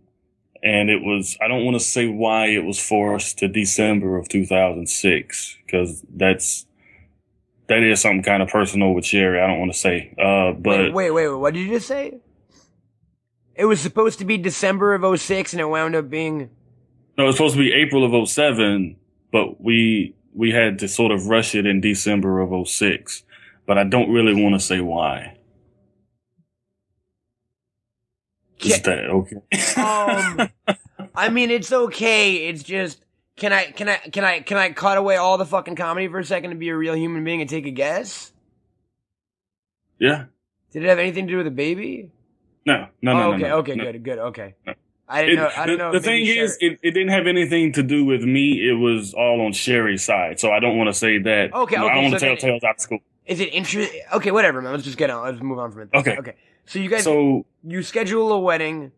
And it was, I don't want to say why it was forced to December of two thousand six, because that's, that is something kind of personal with Sherry. I don't want to say, uh, but. Wait, wait, wait, what did you just say? It was supposed to be December of oh six and it wound up being. No, it was supposed to be April of oh seven, but we, we had to sort of rush it in December of oh six, but I don't really want to say why. Is that okay? um, I mean, it's okay. It's just, can I, can I, can I, can I cut away all the fucking comedy for a second and be a real human being and take a guess? Yeah. Did it have anything to do with a baby? No, no, no, oh, okay, no, no, okay, no, good, good, okay. No. I didn't it, know. I didn't the, know. The thing is, it, it didn't have anything to do with me. It was all on Sherry's side, so I don't want to say that. Okay, no, okay. I don't want to so tell tales out of school. Is it interesting? Okay, whatever, man. Let's just get on. Let's move on from it. Okay, okay. So you guys, so, you schedule a wedding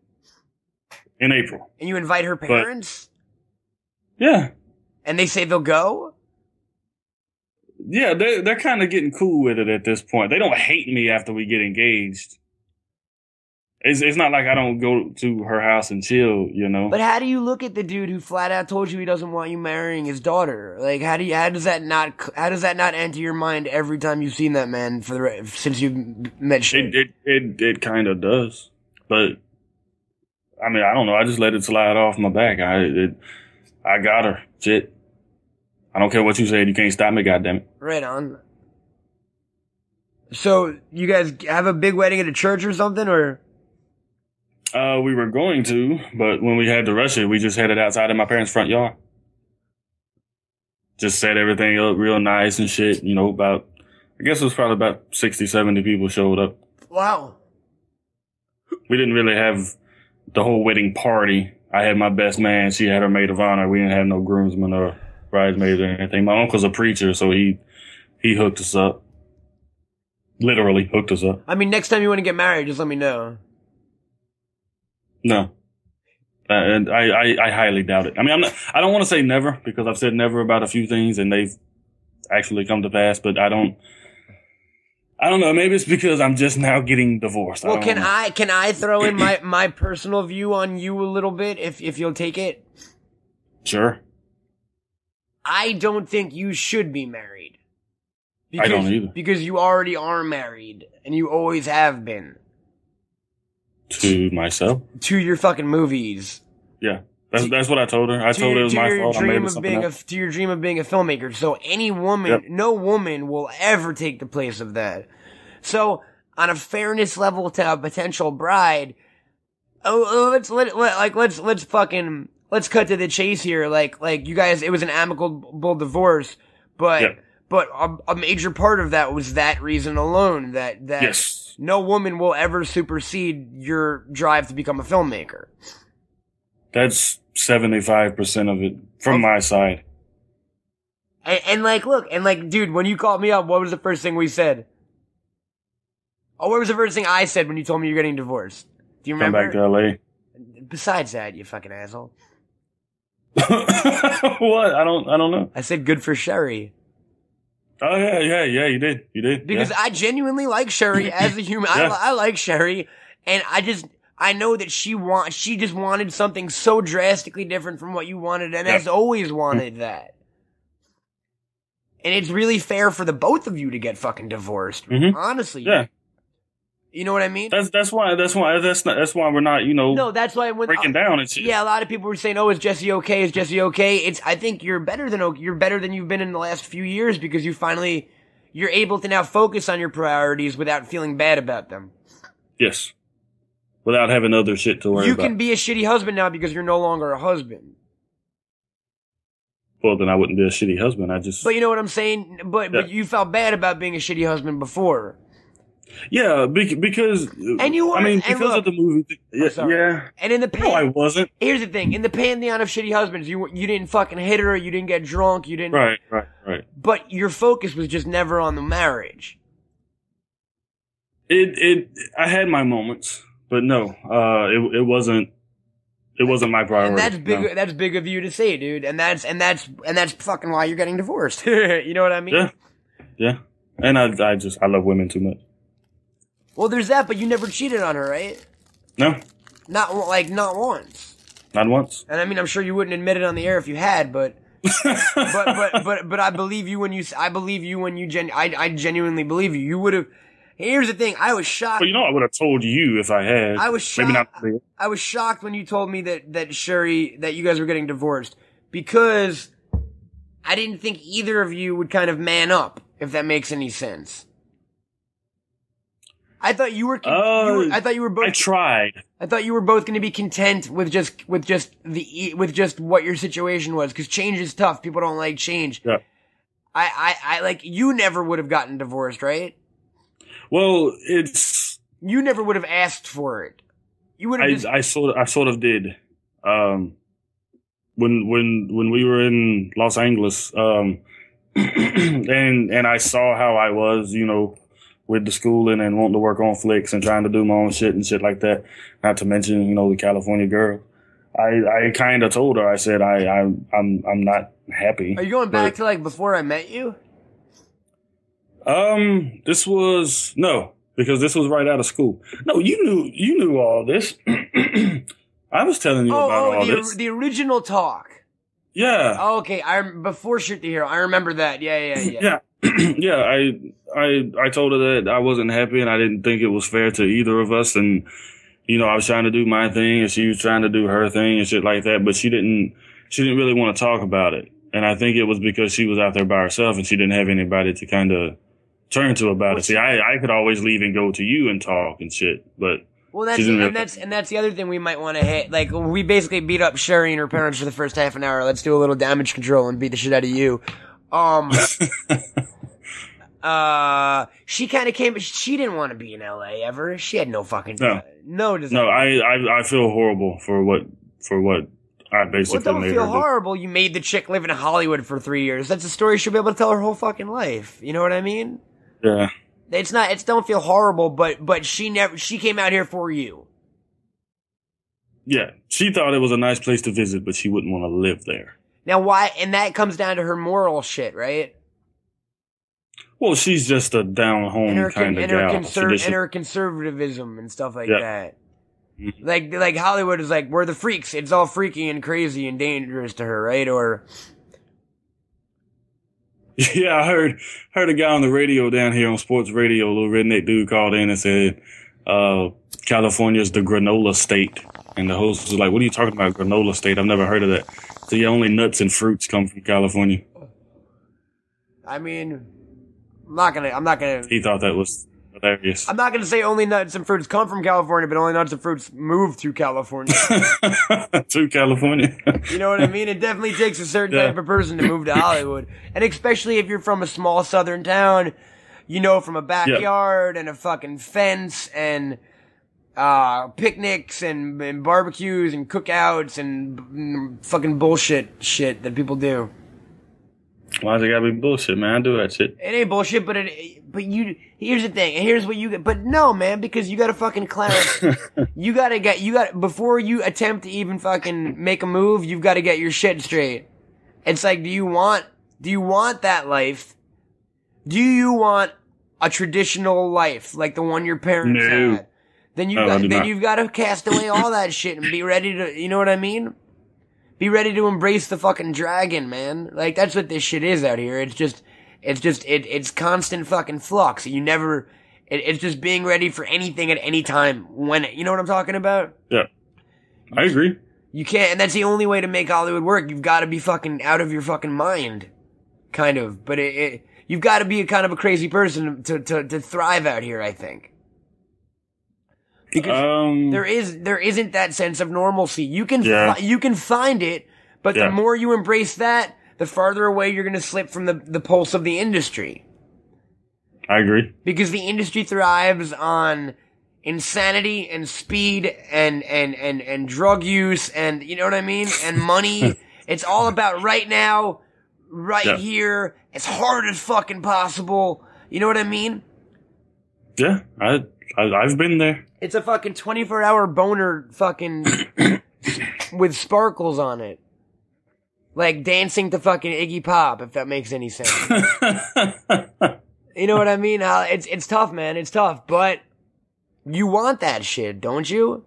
in April, and you invite her parents. But, yeah, and they say they'll go. Yeah, they they're kind of getting cool with it at this point. They don't hate me after we get engaged. It's it's not like I don't go to her house and chill, you know. But how do you look at the dude who flat out told you he doesn't want you marrying his daughter? Like, how do you how does that not how does that not enter your mind every time you've seen that man for the since you've met Sherry? It it it, it kind of does, but I mean, I don't know. I just let it slide off my back. I it, I got her shit. I don't care what you said. You can't stop me, goddamn it. Right on. So you guys have a big wedding at a church or something, or? Uh, we were going to, but when we had to rush it, we just headed outside in my parents' front yard. Just set everything up real nice and shit. You know, about, I guess it was probably about sixty, seventy people showed up. Wow. We didn't really have the whole wedding party. I had my best man. She had her maid of honor. We didn't have no groomsmen or bridesmaids or anything. My uncle's a preacher, so he, he hooked us up. Literally hooked us up. I mean, next time you want to get married, just let me know. No, uh, and I, I, I highly doubt it. I mean, I'm not, I don't want to say never because I've said never about a few things and they've actually come to pass, but I don't, I don't know. Maybe it's because I'm just now getting divorced. Well, I can know. I, can I throw in my, my personal view on you a little bit if, if you'll take it? Sure. I don't think you should be married. Because, I don't either. Because you already are married and you always have been. To myself, to your fucking movies. Yeah, that's that's what I told her. I to told her it was to my your fault. Dream I made it of being a, to your dream of being a filmmaker. So any woman, yep. no woman will ever take the place of that. So on a fairness level to a potential bride, oh, let's let, let like let's let's fucking let's cut to the chase here. Like like you guys, it was an amicable divorce, but yep. but a, a major part of that was that reason alone. That that. Yes. No woman will ever supersede your drive to become a filmmaker. That's seventy-five percent of it from my side. And, and like, look, and like, dude, when you called me up, what was the first thing we said? Oh, what was the first thing I said when you told me you're getting divorced? Do you remember? Come back to L A. Besides that, you fucking asshole. What? I don't, I don't know. I said good for Sherry. Oh, yeah, yeah, yeah, you did. You did. Because yeah. I genuinely like Sherry as a human. yeah. I, I like Sherry. And I just, I know that she want, she just wanted something so drastically different from what you wanted and yeah. has always wanted that. And it's really fair for the both of you to get fucking divorced. Mm-hmm. Honestly. Yeah. You know what I mean? That's that's why that's why that's not, that's why we're not you know no that's why when, breaking uh, down and shit. Yeah, a lot of people were saying, "Oh, is Jesse okay? Is Jesse okay?" It's I think you're better than you're better than you've been in the last few years because you finally you're able to now focus on your priorities without feeling bad about them. Yes, without having other shit to worry about. You can be a shitty husband now because you're no longer a husband. Well, then I wouldn't be a shitty husband. I just. But you know what I'm saying. But yeah. but you felt bad about being a shitty husband before. Yeah, because and you were, I mean, because look, of the movie. Yeah, yeah. And in the pan, no, I wasn't. Here's the thing: in the pantheon of shitty husbands, you you didn't fucking hit her, you didn't get drunk, you didn't. Right, right, right. But your focus was just never on the marriage. It it. I had my moments, but no, uh, it it wasn't. It wasn't my priority. And that's big. No. That's big of you to say, dude. And that's and that's and that's fucking why you're getting divorced. You know what I mean? Yeah. Yeah. And I I just I love women too much. Well, there's that, but you never cheated on her, right? No. Not, like, not once. Not once. And I mean, I'm sure you wouldn't admit it on the air if you had, but, but, but, but, but I believe you when you, I believe you when you, gen, I, I genuinely believe you. You would have, here's the thing, I was shocked. Well, you know, I would have told you if I had. I was shocked. Maybe not really. I was shocked when you told me that, that Sherry, that you guys were getting divorced, because I didn't think either of you would kind of man up, if that makes any sense. I thought you were. Con- uh, you were I thought you were both. I tried. I thought you were both going to be content with just with just the with just what your situation was, because change is tough. People don't like change. Yeah. I, I, I like you never would have gotten divorced, right? Well, it's you never would have asked for it. You would have. I, just- I sort of, I sort of did. Um, when when when we were in Los Angeles, um, and and I saw how I was, you know. With the schooling and wanting to work on flicks and trying to do my own shit and shit like that. Not to mention, you know, the California girl. I, I kind of told her, I said, I, I, I'm I'm not happy. Are you going back but, to like before I met you? Um, this was, no, because this was right out of school. No, you knew, you knew all this. I was telling you oh, about oh, all the, this. the original talk. Yeah. Oh, okay. I, before Shit to Hero, I remember that. Yeah, yeah, yeah. Yeah. Yeah, I, I, I told her that I wasn't happy and I didn't think it was fair to either of us. And, you know, I was trying to do my thing and she was trying to do her thing and shit like that. But she didn't, she didn't really want to talk about it. And I think it was because she was out there by herself and she didn't have anybody to kind of turn to about it. See, I, I could always leave and go to you and talk and shit, but. Well, that's, and really- that's, and that's the other thing we might want to hit. Like, we basically beat up Sherry and her parents for the first half an hour. Let's do a little damage control and beat the shit out of you. Um, uh, she kind of came, she didn't want to be in L A ever. She had no fucking, no, no, desire. no I, I, I feel horrible for what, for what I basically well, don't made feel her horrible. Do. You made the chick live in Hollywood for three years. That's a story she'll be able to tell her whole fucking life. You know what I mean? Yeah. It's not, it's don't feel horrible, but, but she never, she came out here for you. Yeah. She thought it was a nice place to visit, but she wouldn't want to live there. Now, why? And that comes down to her moral shit, right? Well, she's just a down-home kind of gal. Conserv- and her conservatism and stuff like yeah. that. Mm-hmm. Like, like Hollywood is like, we're the freaks. It's all freaky and crazy and dangerous to her, right? Or... Yeah, I heard heard a guy on the radio down here on sports radio, a little redneck dude called in and said, uh, California's the granola state. And the host was like, what are you talking about, granola state? I've never heard of that. So yeah, only nuts and fruits come from California. I mean, I'm not gonna. I'm not gonna. He thought that was hilarious. I'm not gonna say only nuts and fruits come from California, but only nuts and fruits move to California. To California. You know what I mean? It definitely takes a certain yeah. type of person to move to Hollywood, and especially if you're from a small southern town, you know, from a backyard yeah. and a fucking fence and. Uh, picnics and, and barbecues and cookouts and b- fucking bullshit shit that people do. Why does it gotta be bullshit, man? I do that shit. It ain't bullshit, but it, but you, here's the thing, and here's what you get, but no, man, because you gotta fucking clarify. you gotta get, you gotta, before you attempt to even fucking make a move, you've gotta get your shit straight. It's like, do you want, do you want that life? Do you want a traditional life, like the one your parents no. had? Then you no, got, then not. you've got to cast away all that shit and be ready to, you know what I mean? Be ready to embrace the fucking dragon, man. Like that's what this shit is out here. It's just, it's just, it, it's constant fucking flux. You never, it, it's just being ready for anything at any time when, you know what I'm talking about? Yeah, I agree. You can't, and that's the only way to make Hollywood work. You've got to be fucking out of your fucking mind, kind of. But it, it you've got to be a kind of a crazy person to to to thrive out here, I think. Because um, there is there isn't that sense of normalcy. You can yeah. fi- you can find it, but yeah. the more you embrace that, the farther away you're going to slip from the, the pulse of the industry. I agree. Because the industry thrives on insanity and speed and, and, and, and drug use and, you know what I mean? And money. It's all about right now, right yeah. here, as hard as fucking possible. You know what I mean? Yeah, I, I I've been there. It's a fucking twenty-four hour boner fucking with sparkles on it. Like dancing to fucking Iggy Pop, if that makes any sense. You know what I mean? It's it's tough, man. It's tough, but you want that shit, don't you?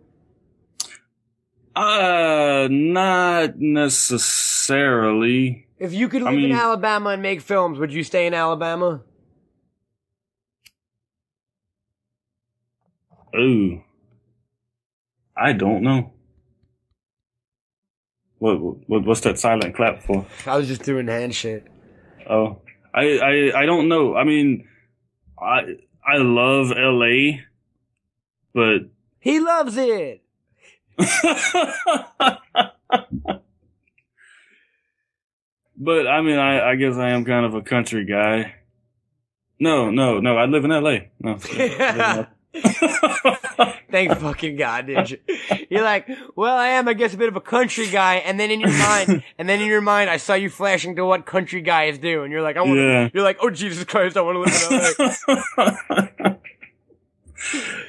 Uh, not necessarily. If you could live I mean, in Alabama and make films, would you stay in Alabama? Ooh, I don't know. What, what what's that silent clap for? I was just doing hand shit. Oh, I, I I don't know. I mean, I I love L A, but he loves it. But I mean, I, I guess I am kind of a country guy. No, no, no. I live in L A. No. I Thank fucking God, did you? You're like, well, I am, I guess, a bit of a country guy, and then in your mind, and then in your mind, I saw you flashing to what country guys do, and you're like, I want, yeah. you're like, oh Jesus Christ, I want to live in L A.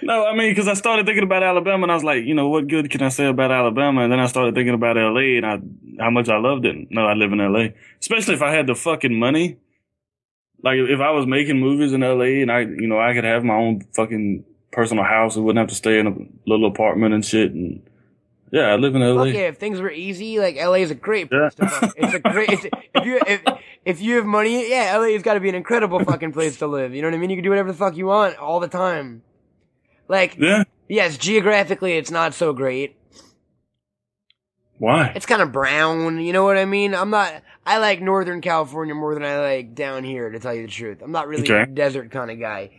No, I mean, because I started thinking about Alabama, and I was like, you know, what good can I say about Alabama? And then I started thinking about L A, and I, how much I loved it. No, I live in L A, especially if I had the fucking money. Like, if I was making movies in L A, and I, you know, I could have my own fucking personal house and wouldn't have to stay in a little apartment and shit. And yeah, I live in L A. Fuck yeah, if things were easy, like L A is a great place yeah. to fuck. It's a great. It's, if you if if you have money, yeah, L A has got to be an incredible fucking place to live. You know what I mean? You can do whatever the fuck you want all the time. Like yeah. yes, geographically it's not so great. Why? It's kind of brown. You know what I mean? I'm not. I like Northern California more than I like down here. To tell you the truth, I'm not really okay. a desert kind of guy.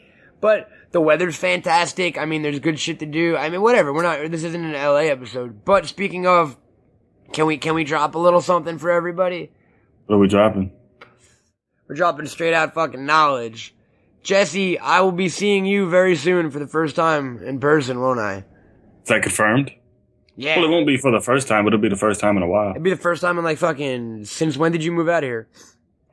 But the weather's fantastic. I mean, there's good shit to do. I mean, whatever. We're not. This isn't an L A episode. But speaking of, can we can we drop a little something for everybody? What are we dropping? We're dropping straight out fucking knowledge. Jesse, I will be seeing you very soon for the first time in person, won't I? Is that confirmed? Yeah. Well, it won't be for the first time, but it'll be the first time in a while. It'll be the first time in like fucking. Since when did you move out of here?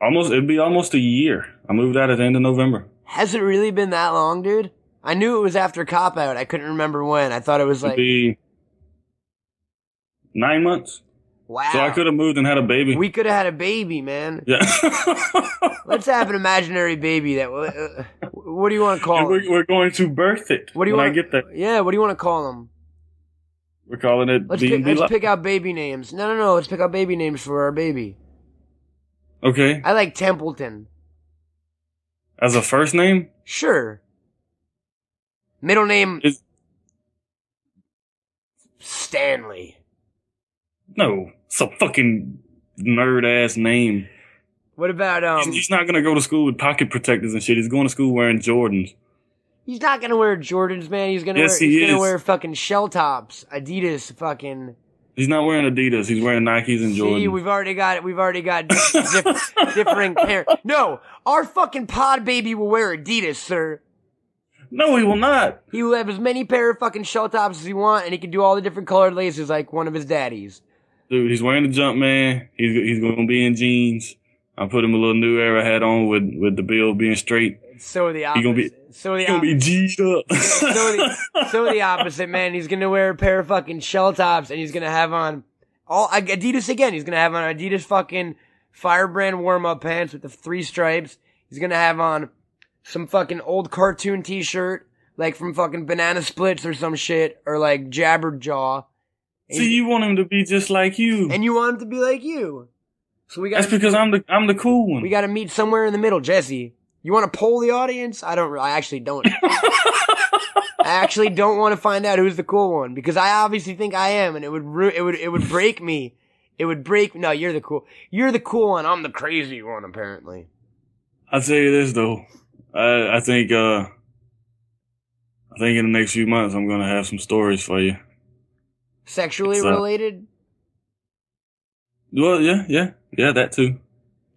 Almost. It'd be almost a year. I moved out at the end of November. Has it really been that long, dude? I knew it was after Cop Out. I couldn't remember when. I thought it was like... It'd be nine months. Wow. So I could have moved and had a baby. We could have had a baby, man. Yeah. Let's have an imaginary baby that... Uh, what do you want to call we're, him? We're going to birth it what do you when wanna, I get that. Yeah, what do you want to call him? We're calling it let's D and D. Pick, let's pick out baby names. No, no, no. Let's pick out baby names for our baby. Okay. I like Templeton. As a first name? Sure. Middle name? Is... Stanley. No, it's a fucking nerd-ass name. What about, um... He's not gonna go to school with pocket protectors and shit. He's going to school wearing Jordans. He's not gonna wear Jordans, man. He's gonna, yes, wear, he he's is. gonna wear fucking shell tops. Adidas fucking... He's not wearing Adidas. He's wearing Nikes and Jordans. See, we've already got we've already got diff- differing pair. No, our fucking pod baby will wear Adidas, sir. No, he will not. He will have as many pair of fucking shell tops as he wants, and he can do all the different colored laces like one of his daddies. Dude, he's wearing the Jumpman. He's he's going to be in jeans. I put him a little New Era hat on with, with the build being straight. So the opposite. He's going to be so the opposite. G'd up. so, the, so the opposite, man. He's going to wear a pair of fucking shell tops, and he's going to have on all Adidas again. He's going to have on Adidas fucking Firebrand warm-up pants with the three stripes. He's going to have on some fucking old cartoon t-shirt, like from fucking Banana Splits or some shit, or like Jabberjaw. So you want him to be just like you. And you want him to be like you. So we got. That's because I'm the I'm the cool one. We got to meet somewhere in the middle, Jesse. You want to poll the audience? I don't. I actually don't. I actually don't want to find out who's the cool one because I obviously think I am, and it would ru- it would it would break me. It would break. No, you're the cool. You're the cool one. I'm the crazy one, apparently. I'll tell you this though. I I think uh I think in the next few months I'm gonna have some stories for you. Sexually so. related. Well, yeah, yeah. Yeah, that too.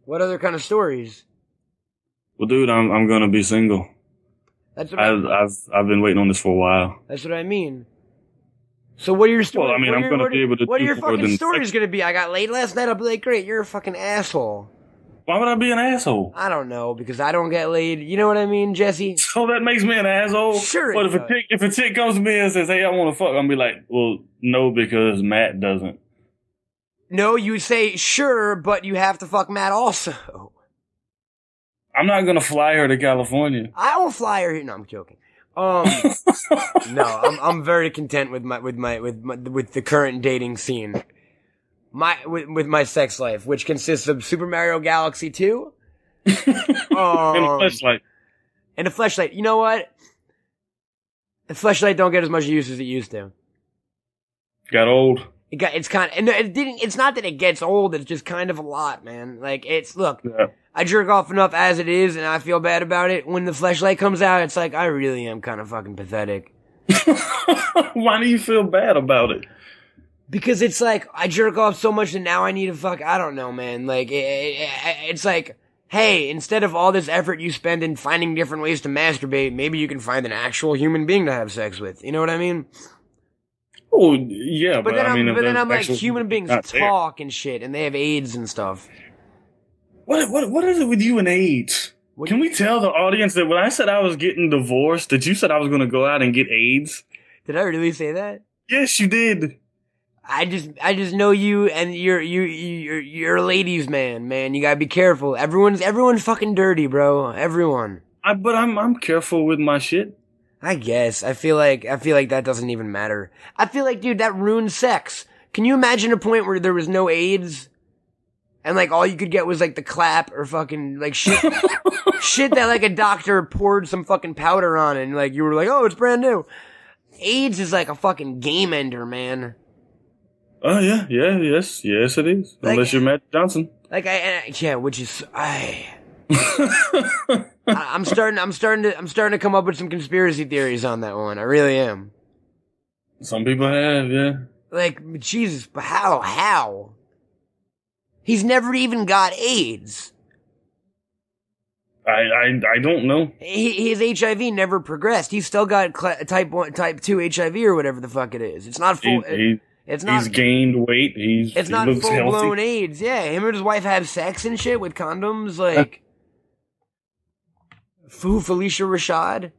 What other kind of stories? Well, dude, I'm I'm gonna be single. That's what I've I mean. I've I've been waiting on this for a while. That's what I mean. So what are your stories? Well, I mean, I'm your, gonna be able to. What are your fucking stories gonna be? I got laid last night. I'll be like, great, you're a fucking asshole. Why would I be an asshole? I don't know, because I don't get laid. You know what I mean, Jesse? So that makes me an asshole? Sure. But if a chick if a chick comes to me and says, hey, I want to fuck, I'm be like, well, no, because Matt doesn't. No, you say, sure, but you have to fuck Matt also. I'm not going to fly her to California. I will fly her here. No, I'm joking. Um, no, I'm, I'm very content with my, with my, with my, with the current dating scene. My with, with my sex life, which consists of Super Mario Galaxy two, um, and a fleshlight. And a fleshlight. You know what? The fleshlight don't get as much use as it used to. Got old. It got. It's kind of. No, it didn't. It's not that it gets old. It's just kind of a lot, man. Like it's look. Yeah. I jerk off enough as it is, and I feel bad about it. When the fleshlight comes out, it's like I really am kind of fucking pathetic. Why do you feel bad about it? Because it's like, I jerk off so much that now I need to fuck, I don't know, man. Like, it, it, it's like, hey, instead of all this effort you spend in finding different ways to masturbate, maybe you can find an actual human being to have sex with. You know what I mean? Oh, yeah, but, but then I mean, I'm, but then I'm like, human beings talk there. And shit, and they have AIDS and stuff. What, what, what is it with you and AIDS? What can we tell the audience that when I said I was getting divorced, that you said I was going to go out and get AIDS? Did I really say that? Yes, you did. I just, I just know you, and you're, you, you're, you're a ladies' man, man. You gotta be careful. Everyone's, everyone's fucking dirty, bro. Everyone. I, but I'm, I'm careful with my shit. I guess. I feel like, I feel like that doesn't even matter. I feel like, dude, that ruins sex. Can you imagine a point where there was no AIDS? And like, all you could get was like the clap or fucking, like shit, shit that like a doctor poured some fucking powder on and like, you were like, oh, it's brand new. AIDS is like a fucking game ender, man. Oh yeah, yeah, yes, yes it is. Like, unless you're Matt Johnson. Like I, I yeah, which is I. I I'm starting, I'm starting to, I'm starting to come up with some conspiracy theories on that one. I really am. Some people have, yeah. Like Jesus, but how, how? He's never even got AIDS. I, I, I don't know. He, his H I V never progressed. He's still got cl- type one, type two H I V or whatever the fuck it is. It's not full. He, he, It's not, he's gained weight. He's it's not he full healthy. Blown AIDS. Yeah, him and his wife have sex and shit with condoms. Like, Foo Felicia Rashad.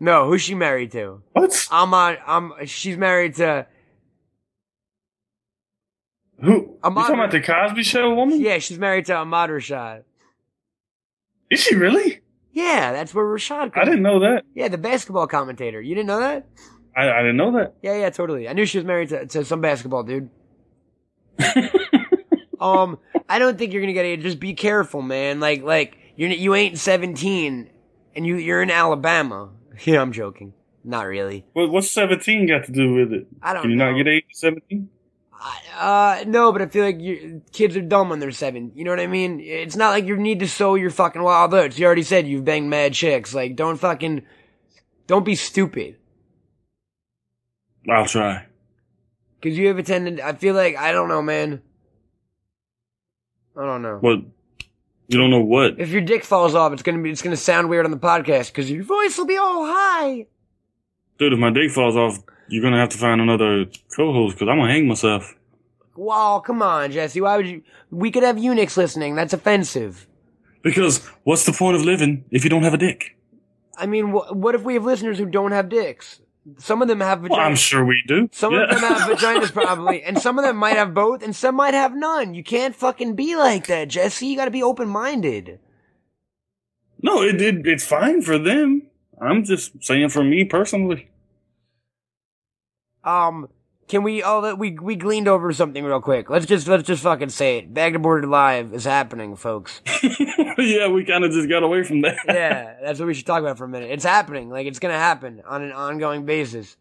No, who's she married to? What? Ahmad. Um, she's married to. Who? Ahmad, you talking about the Cosby Show woman? Yeah, she's married to Ahmad Rashad. Is she really? Yeah, that's where Rashad. Comes I didn't know that. Yeah, the basketball commentator. You didn't know that? I, I didn't know that. Yeah, yeah, totally. I knew she was married to, to some basketball dude. um, I don't think you're gonna get AIDS. Just be careful, man. Like, like you're you ain't seventeen, and you you're in Alabama. Yeah, I'm joking. Not really. Well, what's seventeen got to do with it? I don't. Can you know. Not get AIDS at seventeen? Uh, no, but I feel like you, kids are dumb when they're seven. You know what I mean? It's not like you need to sow your fucking wild oats. You already said you've banged mad chicks. Like, don't fucking, don't be stupid. I'll try. Because you have attended... I feel like... I don't know, man. I don't know. What? You don't know what? If your dick falls off, it's going to be. It's gonna sound weird on the podcast because your voice will be all high. Dude, if my dick falls off, you're going to have to find another co-host because I'm going to hang myself. Wow, come on, Jesse. Why would you... We could have eunuchs listening. That's offensive. Because what's the point of living if you don't have a dick? I mean, wh- what if we have listeners who don't have dicks? Some of them have vaginas. Well, I'm sure we do. Some yeah. of them have vaginas, probably. And some of them might have both, and some might have none. You can't fucking be like that, Jesse. You gotta be open-minded. No, it, it it's fine for them. I'm just saying for me, personally. Um, can we... Oh, we we gleaned over something real quick. Let's just let's just fucking say it. Bagged and Boarded Live is happening, folks. Yeah, we kind of just got away from that. Yeah, that's what we should talk about for a minute. It's happening. Like, it's going to happen on an ongoing basis.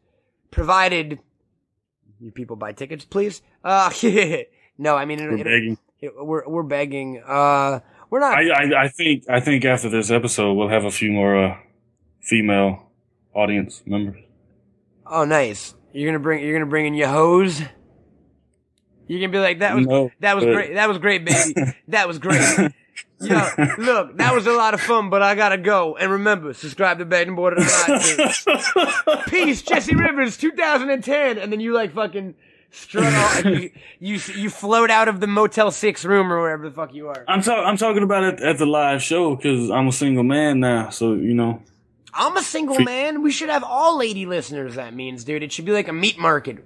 Provided you people buy tickets, please. Uh, no, I mean... It, we're it, begging. It, we're, we're begging. Uh, we're not... I, I, I think I think after this episode, we'll have a few more uh, female audience members. Oh, nice. You're going to bring You're gonna bring in your hoes? You're going to be like, that was, no, that was but... great. That was great, baby. That was great. Yeah, look, that was a lot of fun, but I gotta go. And remember, subscribe to Bagged and Boarded on iTunes. Peace, Jesse Rivers, two thousand ten. And then you like fucking strut off. You, you you float out of the Motel Six room or wherever the fuck you are. I'm talking. I'm talking about it at the live show because I'm a single man now. So you know. I'm a single man. We should have all lady listeners. That means, dude, it should be like a meat market.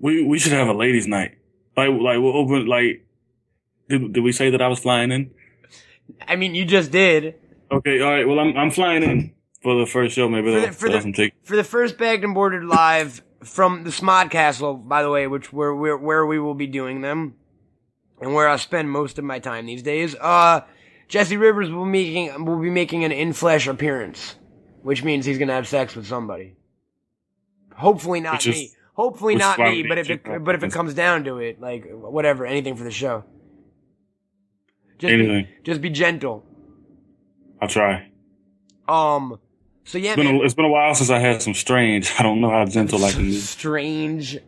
We we should have a ladies' night. Like like we'll open like. Did, did we say that I was flying in? I mean, you just did. Okay, all right. Well, I'm I'm flying in for the first show. Maybe for the, for, the, for the first Bagged and Boarded live from the Smod Castle, by the way, which where where where we will be doing them, and where I spend most of my time these days. Uh, Jesse Rivers will making will be making an in flesh appearance, which means he's gonna have sex with somebody. Hopefully not which me. Is, Hopefully not me. But if it, but if it comes down to it, like whatever, anything for the show. Just Anything. Be, just be gentle. I'll try. Um. So yeah, it's been, man. A, it's been a while since I had some strange. I don't know how gentle I can be. Strange.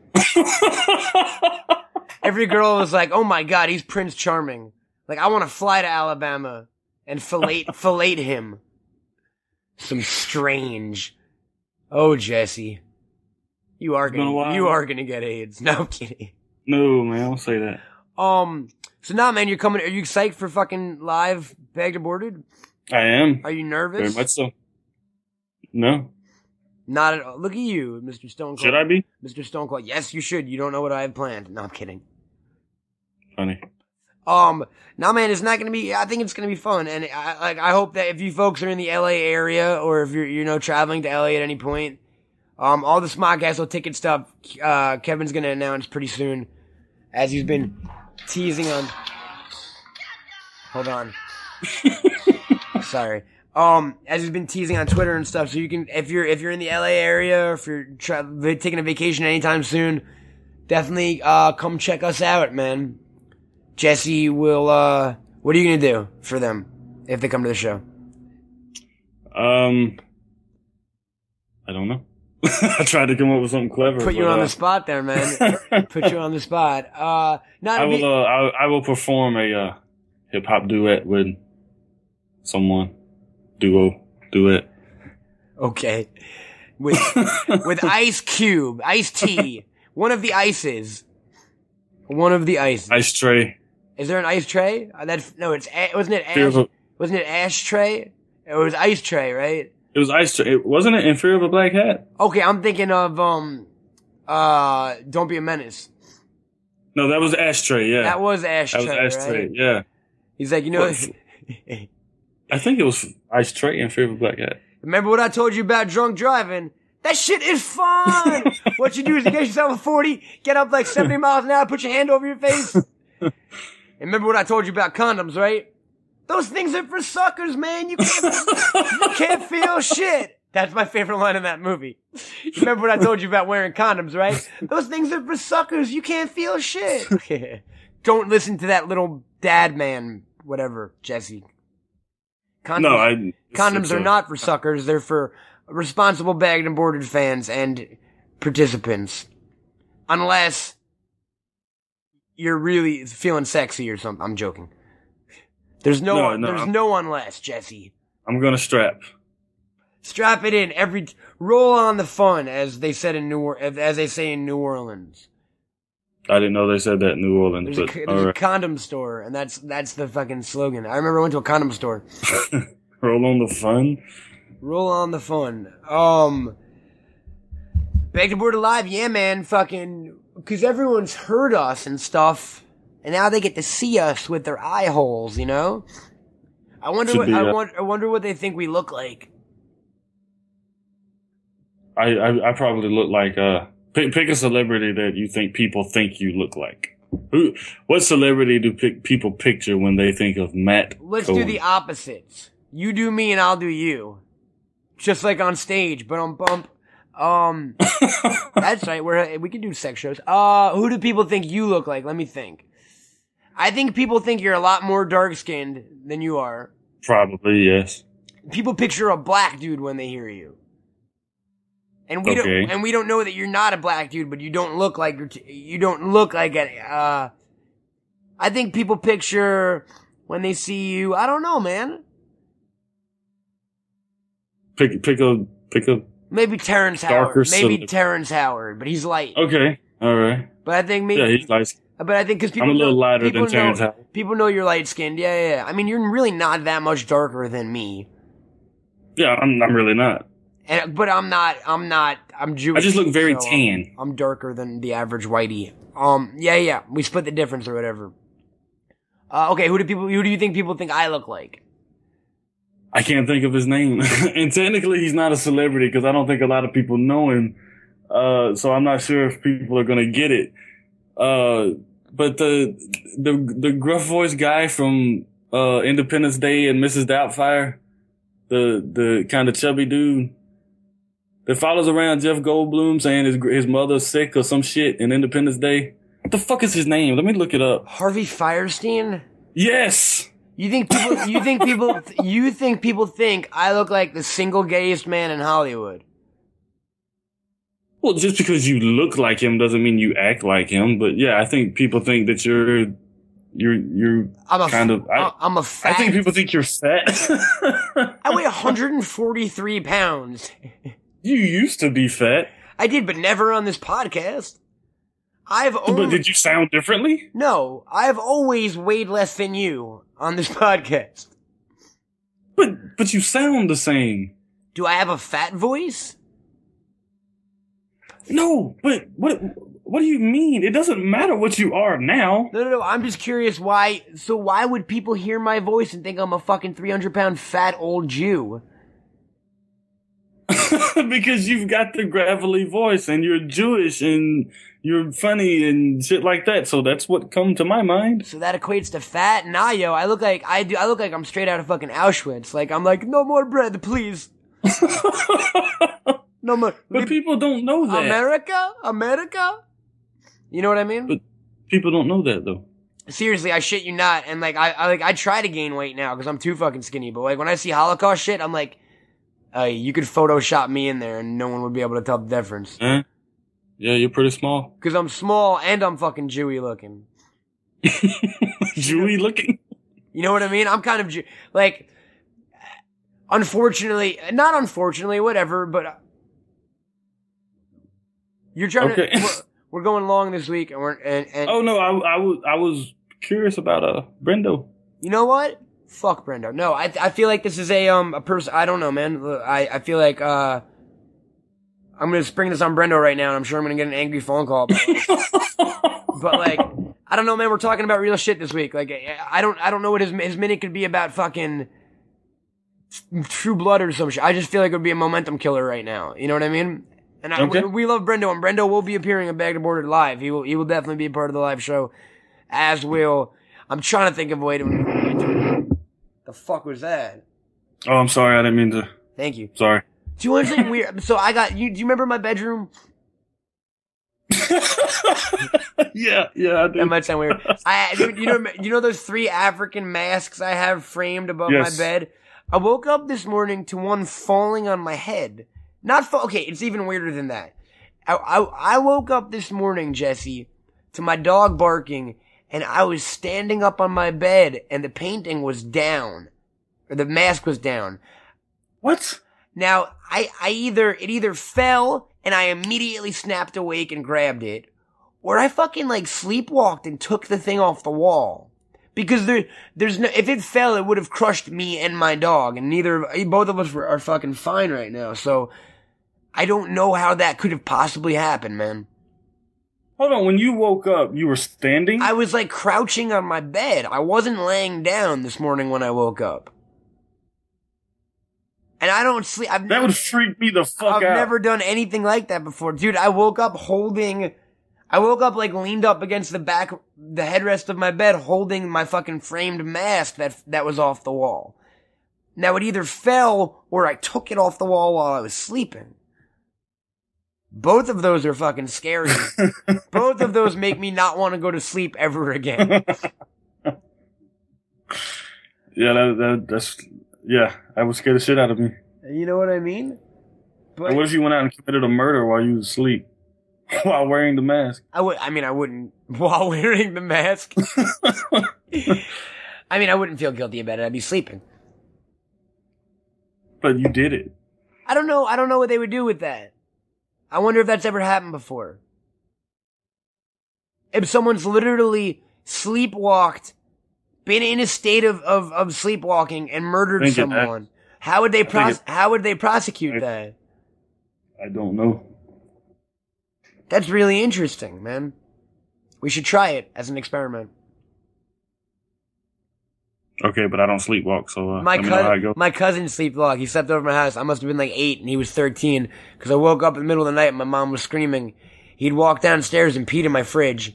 Every girl was like, "Oh my God, he's Prince Charming." Like, I want to fly to Alabama and fillet fillet him. Some strange. Oh, Jesse, you are gonna you are gonna get AIDS. No, I'm kidding. No, man, don't say that. Um. So now, nah, man, you're coming. Are you psyched for fucking live Bagged and Boarded? I am. Are you nervous? Very much so. No. Not at all. Look at you, Mister Stone Cold. Should I be? Mister Stone Cold. Yes, you should. You don't know what I have planned. No, I'm kidding. Funny. Um, now, nah, man, it's not gonna be. I think it's gonna be fun, and I like. I hope that if you folks are in the L A area, or if you're you know traveling to L A at any point, um, all the Smod Castle ticket stuff, uh, Kevin's gonna announce pretty soon, as he's been. Teasing on. Hold on. Sorry. Um, as he's been teasing on Twitter and stuff, so you can, if you're if you're in the L A area, or if you're tra- taking a vacation anytime soon, definitely uh come check us out, man. Jesse will. uh What are you gonna do for them if they come to the show? Um, I don't know. I tried to come up with something clever. Put you but, on uh, the spot there, man. Put you on the spot. Uh, not I will. Be- uh, I, I will perform a uh, hip hop duet with someone. Duo, duet. Okay. With with Ice Cube, Ice T, one of the Ices, one of the Ices. Ice Tray. Is there an Ice Tray? Uh, that's no. It's wasn't it Ash, a- wasn't it Ashtray? It was Ice Tray, right? It was Ice Tray. Wasn't it In Fear of a Black Hat? Okay, I'm thinking of um, uh, Don't Be a Menace. No, that was Ashtray, yeah. That was Ashtray, That was Ashtray, right? Yeah. He's like, you know... I think it was Ice Tray, In Fear of a Black Hat. Remember what I told you about drunk driving? That shit is fun! What you do is you get yourself a forty, get up like seventy miles an hour, put your hand over your face. And remember what I told you about condoms, right? Those things are for suckers, man. You can't, you can't feel shit. That's my favorite line in that movie. Remember what I told you about wearing condoms, right? Those things are for suckers. You can't feel shit. Don't listen to that little dad man, whatever, Jesse. Condoms, no, I, condoms are not for suckers. They're for responsible Bagged and Boarded fans and participants. Unless you're really feeling sexy or something. I'm joking. There's no, no, no there's I'm, no unless, Jesse. I'm gonna strap. Strap it in every. Roll on the fun, as they said in New as they say in New Orleans. I didn't know they said that in New Orleans. There's, but, a, there's right. a condom store, and that's that's the fucking slogan. I remember I went to a condom store. Roll on the fun. Roll on the fun. Um, Bagged and Boarded Live, yeah, man, fucking, because everyone's heard us and stuff. And now they get to see us with their eye holes, you know? I wonder what, be, uh, I, want, I wonder what they think we look like. I I, I probably look like... Uh, pick, pick a celebrity that you think people think you look like. Who? What celebrity do pick, people picture when they think of Matt Let's Cohen? Do the opposites. You do me and I'll do you. Just like on stage, but on bump. Um, that's right. We're, we can do sex shows. Uh, who do people think you look like? Let me think. I think people think you're a lot more dark-skinned than you are. Probably, yes. People picture a black dude when they hear you. And we okay. don't and we don't know that you're not a black dude, but you don't look like you're t- you don't look like a uh I think people picture when they see you? I don't know, man. Pick, pick a, pick a. Maybe Terrence Howard. Maybe Terrence Howard, but he's light. Okay, all right. But I think maybe. Yeah, he's light. But I think because people, I'm a little know, lighter than Terrence Howard. People know you're light skinned. Yeah, yeah, yeah. I mean, you're really not that much darker than me. Yeah, I'm. I'm really not. And but I'm not. I'm not. I'm Jewish. I just look very so tan. I'm, I'm darker than the average whitey. Um. Yeah, yeah. We split the difference or whatever. Uh, okay, who do people? Who do you think people think I look like? I can't think of his name, and technically he's not a celebrity because I don't think a lot of people know him. Uh, so I'm not sure if people are gonna get it. Uh, but the the the gruff voice guy from uh, Independence Day and Missus Doubtfire, the the kind of chubby dude that follows around Jeff Goldblum saying his his mother's sick or some shit in Independence Day. What the fuck is his name? Let me look it up. Harvey Fierstein? Yes. You think people? You think people? You think people think I look like the single gayest man in Hollywood? Well, just because you look like him doesn't mean you act like him. But yeah, I think people think that you're, you're, you're I'm kind a, of. I, I'm a fat. I think people think you're fat. I weigh one hundred forty-three pounds. You used to be fat. I did, but never on this podcast. I've only, but did you sound differently? No, I've always weighed less than you on this podcast. But but you sound the same. Do I have a fat voice? No, but what what do you mean? It doesn't matter what you are now. No, no, no. I'm just curious why. So why would people hear my voice and think I'm a fucking three hundred pound fat old Jew? Because you've got the gravelly voice and you're Jewish and you're funny and shit like that. So that's what come to my mind. So that equates to fat. Nah, yo, I look like I do. I look like I'm straight out of fucking Auschwitz. Like I'm like, no more bread, please. No more. But Le- people don't know that. America, America. You know what I mean? But people don't know that though. Seriously, I shit you not. And like I, I like I try to gain weight now because I'm too fucking skinny. But like when I see Holocaust shit, I'm like. Uh, you could Photoshop me in there and no one would be able to tell the difference. Eh? Yeah, you're pretty small. Because I'm small and I'm fucking Jewy looking. Jewy looking? You know what I mean? I'm kind of Jew. Like, unfortunately, not unfortunately, whatever, but. Uh, you're trying okay. to. We're, we're going long this week and we're. And, and, oh, no, I, I, was, I was curious about uh Brendo. You know what? Fuck Brendo. No, I I feel like this is a um a person. I don't know, man. I, I feel like uh I'm gonna spring this on Brendo right now, and I'm sure I'm gonna get an angry phone call. But, but like, I don't know, man. We're talking about real shit this week. Like, I don't I don't know what his his minute could be about. Fucking True Blood or some shit. I just feel like it would be a momentum killer right now. You know what I mean? And I, okay. we, we love Brendo, and Brendo will be appearing at Bagged and Boarded live. He will he will definitely be a part of the live show, as will. I'm trying to think of a way to. The fuck was that? Oh, I'm sorry. I didn't mean to. Thank you. Sorry. Do you want to say weird? So I got you. Do you remember my bedroom? yeah, yeah. I do. That might sound weird. I, you know, you know those three African masks I have framed above yes. my bed. I woke up this morning to one falling on my head. Not fall. Okay, it's even weirder than that. I, I I woke up this morning, Jesse, to my dog barking. And I was standing up on my bed, and the painting was down, or the mask was down. What? Now, I, I either, it either fell, and I immediately snapped awake and grabbed it, or I fucking, like, sleepwalked and took the thing off the wall. Because there, there's no, if it fell, it would have crushed me and my dog, and neither, both of us were, are fucking fine right now, so I don't know how that could have possibly happened, man. Hold on, when you woke up, you were standing? I was, like, crouching on my bed. I wasn't laying down this morning when I woke up. And I don't sleep. I've that never, would freak me the fuck I've out. I've never done anything like that before. Dude, I woke up holding... I woke up, like, leaned up against the back... the headrest of my bed, holding my fucking framed mask that that was off the wall. Now, it either fell or I took it off the wall while I was sleeping. Both of those are fucking scary. Both of those make me not want to go to sleep ever again. Yeah, that, that, that's yeah. That would scare the shit out of me. You know what I mean? But and what if you went out and committed a murder while you was asleep, while wearing the mask? I would. I mean, I wouldn't while wearing the mask. I mean, I wouldn't feel guilty about it. I'd be sleeping. But you did it. I don't know. I don't know what they would do with that. I wonder if that's ever happened before. If someone's literally sleepwalked, been in a state of, of, of sleepwalking and murdered someone, it, I, how would they pros- it, how would they prosecute I, that? I don't know. That's really interesting, man. We should try it as an experiment. Okay, but I don't sleepwalk, so uh, my let me cousin, know how I go. My cousin sleepwalked. He slept over my house. I must have been like eight, and he was thirteen, because I woke up in the middle of the night, and my mom was screaming. He'd walk downstairs and peed in my fridge.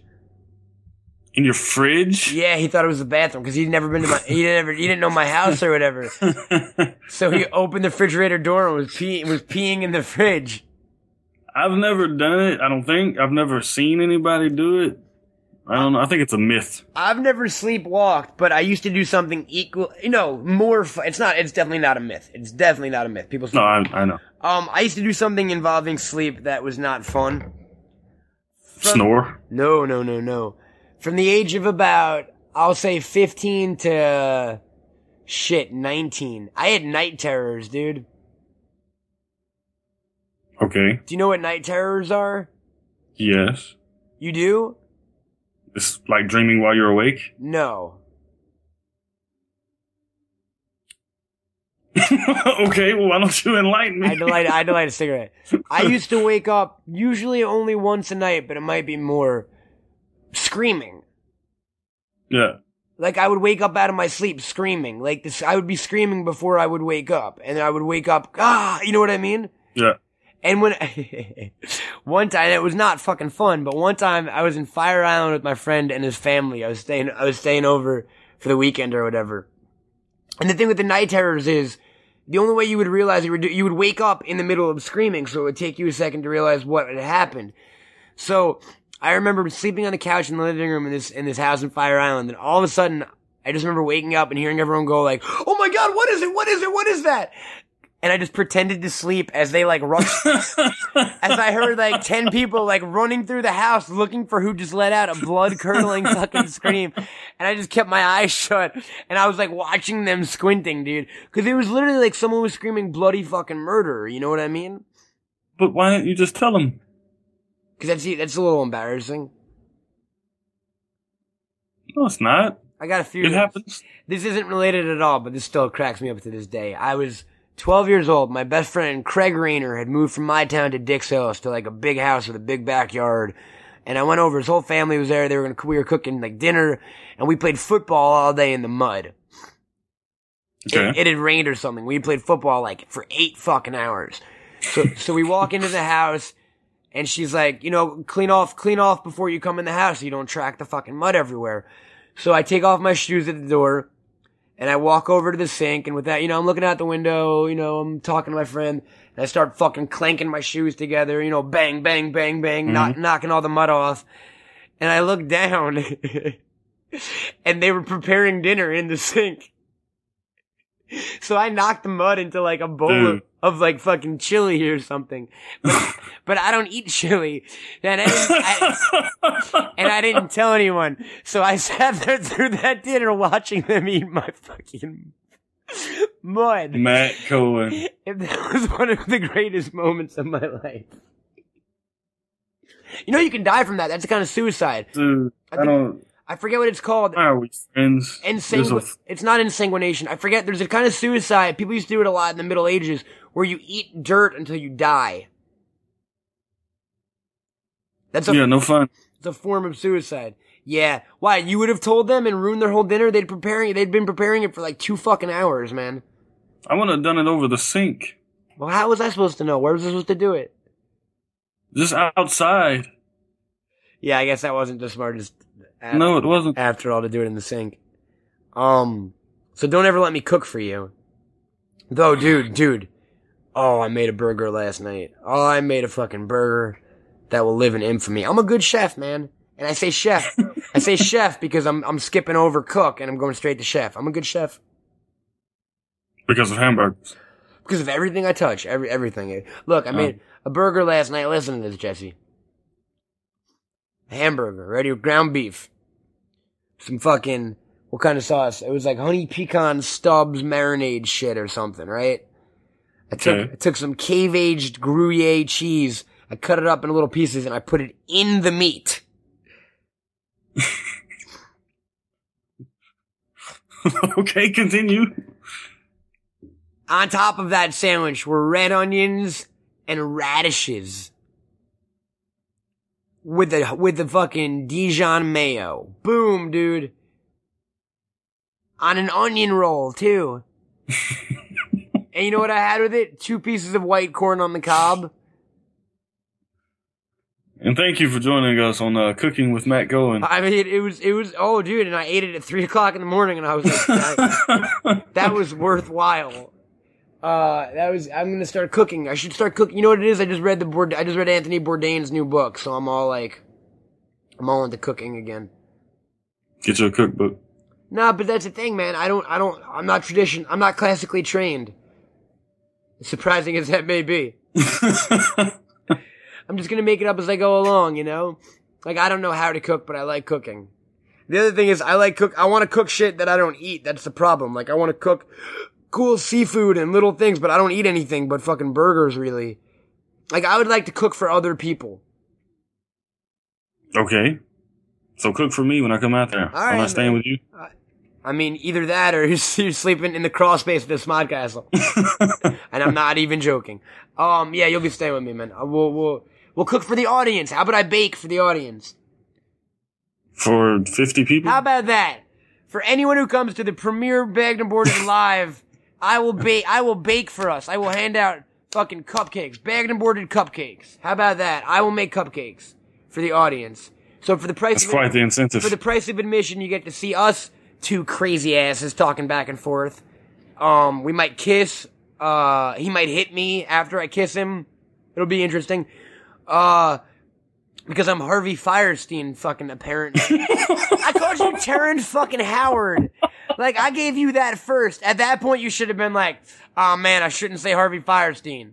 In your fridge? Yeah, he thought it was the bathroom, because he'd never been to my... he, never, he didn't know my house or whatever. So he opened the refrigerator door and was, pee- was peeing in the fridge. I've never done it, I don't think. I've never seen anybody do it. I don't know. I think it's a myth. I've never sleepwalked, but I used to do something equal, you know, more. Fu- it's not. It's definitely not a myth. It's definitely not a myth. People. No, I, I know. Um, I used to do something involving sleep that was not fun. From, Snore? No, no, no, no. From the age of about, I'll say, fifteen to uh, shit nineteen, I had night terrors, dude. Okay. Do you know what night terrors are? Yes. You do? It's like dreaming while you're awake? No. Okay, well, why don't you enlighten me? I'd light, I'd light a cigarette. I used to wake up, usually only once a night, but it might be more, screaming. Yeah. Like, I would wake up out of my sleep screaming. Like, this, I would be screaming before I would wake up. And I would wake up, ah, you know what I mean? Yeah. And when, one time, it was not fucking fun, but one time I was in Fire Island with my friend and his family. I was staying, I was staying over for the weekend or whatever. And the thing with the night terrors is, the only way you would realize you were, do- you would wake up in the middle of screaming, so it would take you a second to realize what had happened. So, I remember sleeping on the couch in the living room in this, in this house in Fire Island, and all of a sudden, I just remember waking up and hearing everyone go like, oh my god, what is it? What is it? What is that? And I just pretended to sleep as they like rushed, as I heard like ten people like running through the house looking for who just let out a blood curdling fucking scream. And I just kept my eyes shut and I was like watching them squinting, dude. Cause it was literally like someone was screaming bloody fucking murder. You know what I mean? But why didn't you just tell them? Cause that's, that's a little embarrassing. No, it's not. I got a few. It happens. This isn't related at all, but this still cracks me up to this day. I was twelve years old, my best friend Craig Rainer had moved from my town to Dick's House to like a big house with a big backyard. And I went over, his whole family was there, they were gonna, we were cooking like dinner, and we played football all day in the mud. Okay. It, it had rained or something, we played football like for eight fucking hours. So, so we walk into the house, and she's like, you know, clean off, clean off before you come in the house so you don't track the fucking mud everywhere. So I take off my shoes at the door. And I walk over to the sink, and with that, you know, I'm looking out the window, you know, I'm talking to my friend, and I start fucking clanking my shoes together, you know, bang, bang, bang, bang, mm-hmm. knock, knocking all the mud off. And I look down, and they were preparing dinner in the sink. So I knocked the mud into, like, a bowl of, of, like, fucking chili or something. But, but I don't eat chili. And I, I, and I didn't tell anyone. So I sat there through that dinner watching them eat my fucking mud. Matt Cohen. And that was one of the greatest moments of my life. You know you can die from that. That's a kind of suicide. Dude, I, think, I don't... I forget what it's called. Are we friends? Ensangu- f- it's not ensanguination. I forget. There's a kind of suicide. People used to do it a lot in the Middle Ages where you eat dirt until you die. That's a, yeah, no fun. It's a form of suicide. Yeah. Why? You would have told them and ruined their whole dinner? They'd preparing. They'd been preparing it for like two fucking hours, man. I wouldn't have done it over the sink. Well, how was I supposed to know? Where was I supposed to do it? Just outside. Yeah, I guess that wasn't the smartest... After, no, it wasn't. After all, to do it in the sink. Um, so don't ever let me cook for you. Though, dude, dude. Oh, I made a burger last night. Oh, I made a fucking burger that will live in infamy. I'm a good chef, man. And I say chef. I say chef because I'm I'm skipping over cook and I'm going straight to chef. I'm a good chef. Because of hamburgers. Because of everything I touch. Every everything. Look, I made um. a burger last night. Listen to this, Jesse. A hamburger, ready with ground beef. Some fucking what kind of sauce? It was like honey pecan stubs marinade shit or something, right? I took, okay. I took some cave-aged Gruyere cheese. I cut it up in little pieces and I put it in the meat. Okay, continue. On top of that sandwich were red onions and radishes. With the, with the fucking Dijon mayo. Boom, dude. On an onion roll, too. And you know what I had with it? Two pieces of white corn on the cob. And thank you for joining us on uh, Cooking with Matt Cohen. I mean, it, it was, it was, oh, dude, and I ate it at three o'clock in the morning, and I was like, that, that was worthwhile. Uh, that was, I'm gonna start cooking. I should start cooking. You know what it is? I just read the Bourdain, I just read Anthony Bourdain's new book, so I'm all like, I'm all into cooking again. Get you a cookbook. Nah, but that's the thing, man. I don't, I don't, I'm not tradition, I'm not classically trained. As surprising as that may be. I'm just gonna make it up as I go along, you know? Like, I don't know how to cook, but I like cooking. The other thing is, I like cook, I wanna cook shit that I don't eat. That's the problem. Like, I wanna cook cool seafood and little things, but I don't eat anything but fucking burgers, really. Like, I would like to cook for other people. Okay. So cook for me when I come out there. All right, I'm not staying with you. Uh, I mean, either that or you're sleeping in the crawl space of the Smod Castle. And I'm not even joking. Um, yeah, you'll be staying with me, man. We'll, we'll, we'll cook for the audience. How about I bake for the audience? For fifty people? How about that? For anyone who comes to the premiere Bagged and Boarded Live, I will bake, I will bake for us. I will hand out fucking cupcakes. Bagged and Boarded cupcakes. How about that? I will make cupcakes for the audience. So for the price That's of, quite the incentive. For the price of admission, you get to see us two crazy asses talking back and forth. Um, we might kiss. Uh, he might hit me after I kiss him. It'll be interesting. Uh, because I'm Harvey Fierstein fucking apparently. I called you Terrence fucking Howard. Like, I gave you that first. At that point, you should have been like, oh man, I shouldn't say Harvey Fierstein.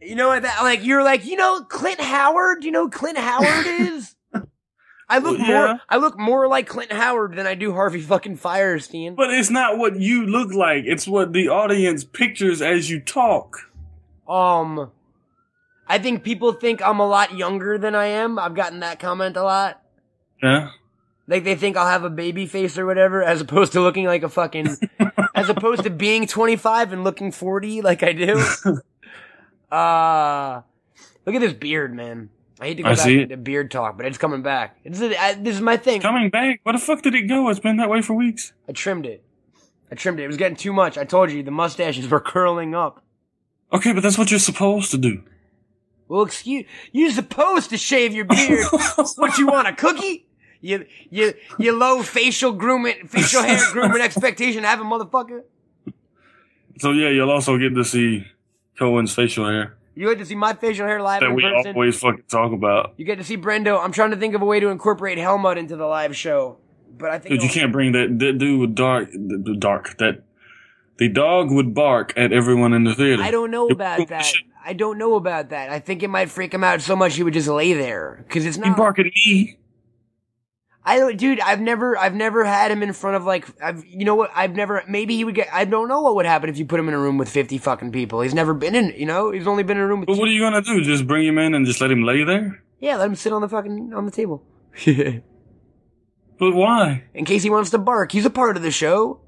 You know what that, like, you're like, you know, Clint Howard? You know who Clint Howard is? I look well, yeah. more. I look more like Clint Howard than I do Harvey fucking Fierstein. But it's not what you look like. It's what the audience pictures as you talk. Um, I think people think I'm a lot younger than I am. I've gotten that comment a lot. Yeah. Like they think I'll have a baby face or whatever, as opposed to looking like a fucking, as opposed to being twenty-five and looking forty like I do. uh, look at this beard, man. I hate to go I back into beard talk, but it's coming back. It's a, I, this is my thing. Coming back? Where the fuck did it go? It's been that way for weeks. I trimmed it. I trimmed it. It was getting too much. I told you, the mustaches were curling up. Okay, but that's what you're supposed to do. Well, excuse... You're supposed to shave your beard. What, you want, a cookie? You, you, you low facial grooming, facial hair grooming expectation to have a motherfucker? So, yeah, you'll also get to see Cohen's facial hair. You get to see my facial hair live that in person. That we always fucking talk about. You get to see Brendo. I'm trying to think of a way to incorporate Helmut into the live show, but I think dude, you can't bring that, that dude with dark, the, the dark that the dog would bark at everyone in the theater. I don't know it, about that. Shit. I don't know about that. I think it might freak him out so much he would just lay there because it's not. He bark at me. I don't, dude. I've never, I've never had him in front of like, I've, you know what? I've never. Maybe he would get. I don't know what would happen if you put him in a room with fifty fucking people. He's never been in. You know, he's only been in a room with. But what are you gonna do? Just bring him in and just let him lay there? Yeah, let him sit on the fucking on the table. But why? In case he wants to bark. He's a part of the show.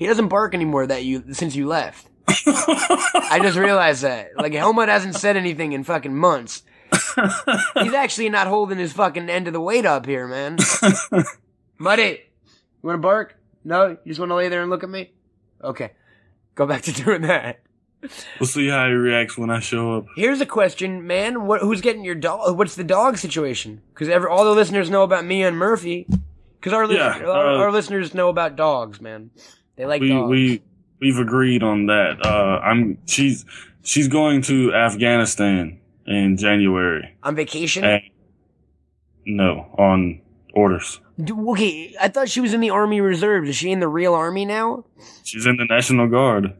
He doesn't bark anymore. That you since you left. I just realized that. Like Helmut hasn't said anything in fucking months. He's actually not holding his fucking end of the weight up here, man. Muddy, you want to bark? No? You just want to lay there and look at me? Okay. Go back to doing that. We'll see how he reacts when I show up. Here's a question, man. What, who's getting your dog? What's the dog situation? Because all the listeners know about me and Murphy. Because our, yeah, listen, uh, our, our listeners know about dogs, man. They like we, dogs. We, we've agreed on that. Uh, I'm. She's She's going to Afghanistan. In January. On vacation? And no, on orders. Dude, okay, I thought she was in the Army Reserves. Is she in the real Army now? She's in the National Guard.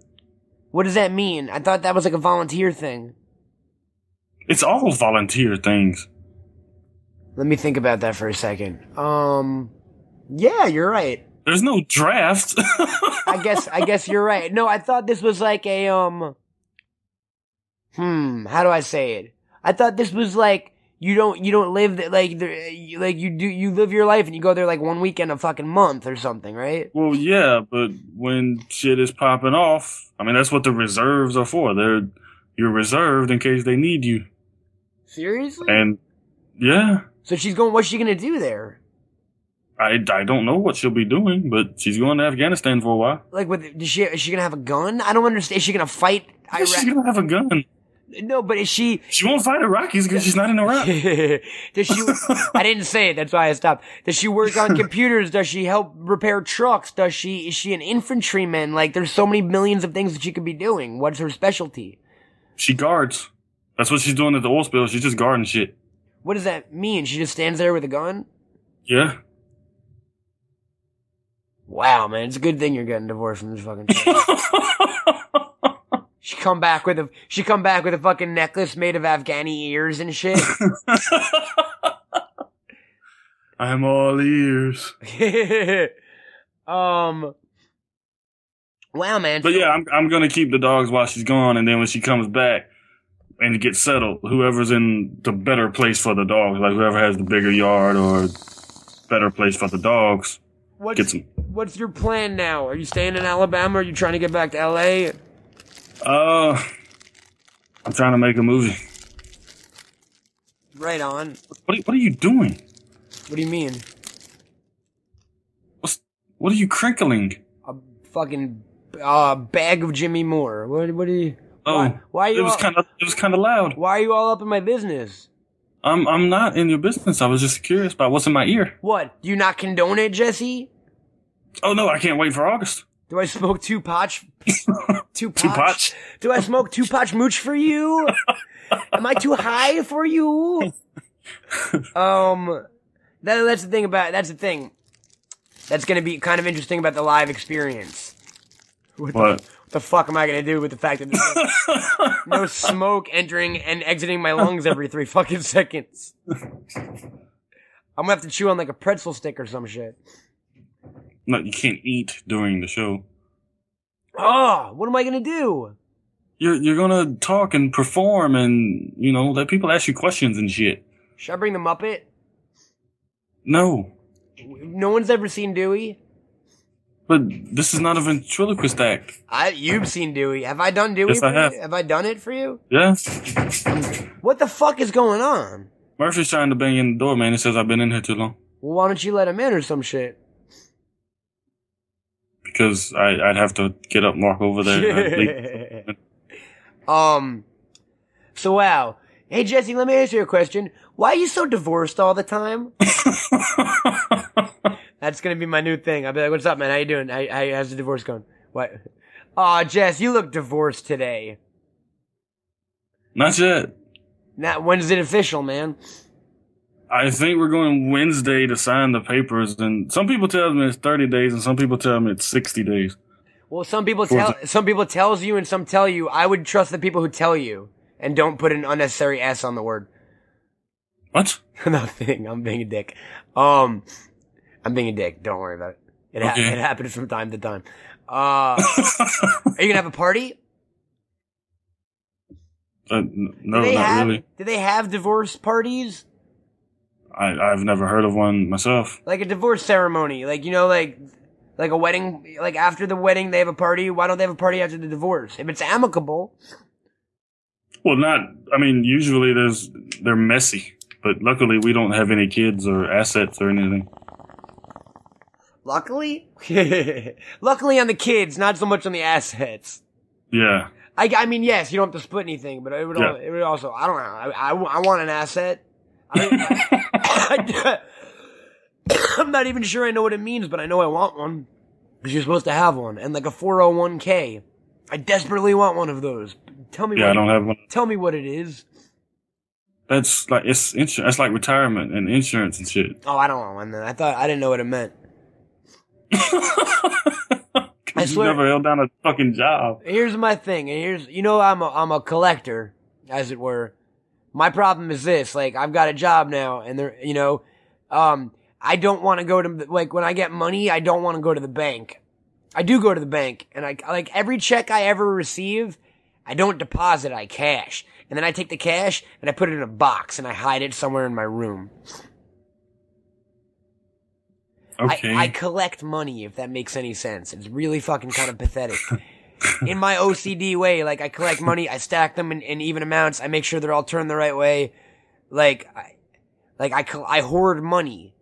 What does that mean? I thought that was like a volunteer thing. It's all volunteer things. Let me think about that for a second. Um, yeah, you're right. There's no draft. I guess, I guess you're right. No, I thought this was like a, um, hmm, how do I say it? I thought this was like, you don't, you don't live that, like, like you do, you live your life and you go there like one weekend a fucking month or something, right? Well, yeah, but when shit is popping off, I mean, that's what the reserves are for. They're, you're reserved in case they need you. Seriously? And, yeah. So she's going, what's she going to do there? I, I don't know what she'll be doing, but she's going to Afghanistan for a while. Like, with, is she, is she going to have a gun? I don't understand. Is she going to fight Iraq? Yeah, she's going to have a gun. No, but is she... She won't fight Iraqis because she's not in Iraq. Does she... I didn't say it. That's why I stopped. Does she work on computers? Does she help repair trucks? Does she... Is she an infantryman? Like, there's so many millions of things that she could be doing. What's her specialty? She guards. That's what she's doing at the oil spill. She's just guarding shit. What does that mean? She just stands there with a gun? Yeah. Wow, man, it's a good thing you're getting divorced from this fucking shit. She come back with a she come back with a fucking necklace made of Afghani ears and shit. I'm all ears. um Wow, man. But yeah, I'm I'm gonna keep the dogs while she's gone, and then when she comes back and it gets settled, whoever's in the better place for the dogs, like whoever has the bigger yard or better place for the dogs. What's, what's your plan now? Are you staying in Alabama? Are you trying to get back to L A? Uh, I'm trying to make a movie. Right on. What are, what are you doing? What do you mean? What's, what are you crinkling? A fucking uh, bag of Jimmy Moore. What? What are you? Oh, why, why are you? It was kind of. It was kind of loud. Why are you all up in my business? I'm I'm not in your business. I was just curious about what's in my ear. What? Do you not condone it, Jesse? Oh, no, I can't wait for August. Do I smoke two potch? Two potch? Do I smoke two potch mooch for you? Am I too high for you? um, that, that's the thing about, that's the thing. That's going to be kind of interesting about the live experience. What? What? What the fuck am I gonna do with the fact that there's no smoke entering and exiting my lungs every three fucking seconds? I'm gonna have to chew on like a pretzel stick or some shit. No, you can't eat during the show. Oh, what am I gonna do? You're you're gonna talk and perform and, you know, let people ask you questions and shit. Should I bring the Muppet? No. No one's ever seen Dewey? But this is not a ventriloquist act. I, you've seen Dewey. Have I done Dewey? Yes, for I have. You? Have I done it for you? Yeah. What the fuck is going on? Murphy's trying to bang in the door, man. He says I've been in here too long. Well, why don't you let him in or some shit? Because I, I'd have to get up, walk over there. And um. So wow. Hey Jesse, let me ask you a question. Why are you so divorced all the time? That's gonna be my new thing. I'll be like, "What's up, man? How you doing? How, how how's the divorce going? What? Aw, oh, Jess, you look divorced today." Not yet. Not when's it official, man? I think we're going Wednesday to sign the papers, and some people tell me it's thirty days, and some people tell me it's sixty days. Well, some people tell some people tells you, and some tell you. I would trust the people who tell you, and don't put an unnecessary S on the word. What? Nothing. I'm being a dick. Um. I'm being a dick. Don't worry about it. It, ha- okay. It happens from time to time. Uh, are you going to have a party? Uh, no, not have, really. Do they have divorce parties? I, I've never heard of one myself. Like a divorce ceremony. Like, you know, like like a wedding. Like after the wedding, they have a party. Why don't they have a party after the divorce? If it's amicable. Well, not. I mean, usually there's they're messy. But luckily, we don't have any kids or assets or anything. Luckily? Luckily on the kids, not so much on the assets. Yeah. I, I mean, yes, you don't have to split anything, but it would, yeah. al- it would also, I don't know, I, I, I want an asset. I mean, I, I'm not even sure I know what it means, but I know I want one. Because you're supposed to have one. And like a four oh one k. I desperately want one of those. Tell me, yeah, what, I don't have one. Tell me what it is. That's like, it's insur- that's like retirement and insurance and shit. Oh, I don't want one then. I thought, I didn't know what it meant. I swear, you never held down a fucking job. Here's my thing, and here's you know I'm a I'm a collector, as it were. My problem is this, like, I've got a job now, and there, you know, um, I don't want to go to, like, when I get money, I don't want to go to the bank. I do go to the bank, and I, like, every check I ever receive, I don't deposit, I cash. And then I take the cash, and I put it in a box, and I hide it somewhere in my room. Okay. I, I collect money, if that makes any sense. It's really fucking kind of pathetic. In my O C D way, like, I collect money, I stack them in, in even amounts, I make sure they're all turned the right way. Like, I, like I, I hoard money.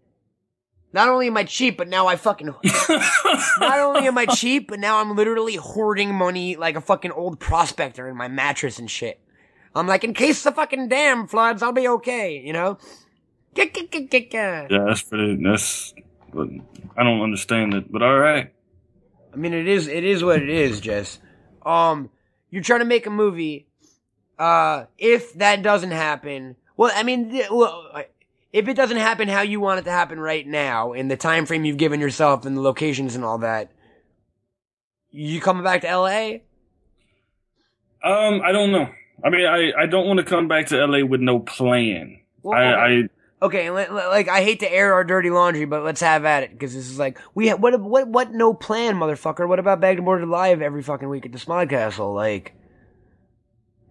Not only am I cheap, but now I fucking... Not only am I cheap, but now I'm literally hoarding money like a fucking old prospector in my mattress and shit. I'm like, in case the fucking dam floods, I'll be okay, you know? Yeah, that's pretty... That's... I don't understand it, but all right. I mean, it is it is what it is, Jess. Um, you're trying to make a movie. Uh, if that doesn't happen, well, I mean, if it doesn't happen how you want it to happen right now, in the time frame you've given yourself, and the locations and all that, you coming back to L A? Um, I don't know. I mean, I, I don't want to come back to L A with no plan. Well, I. I Okay, like, I hate to air our dirty laundry, but let's have at it, because this is like, we have, what, what, what, no plan, motherfucker? What about Bagged and Boarded Live every fucking week at the Smod Castle? Like,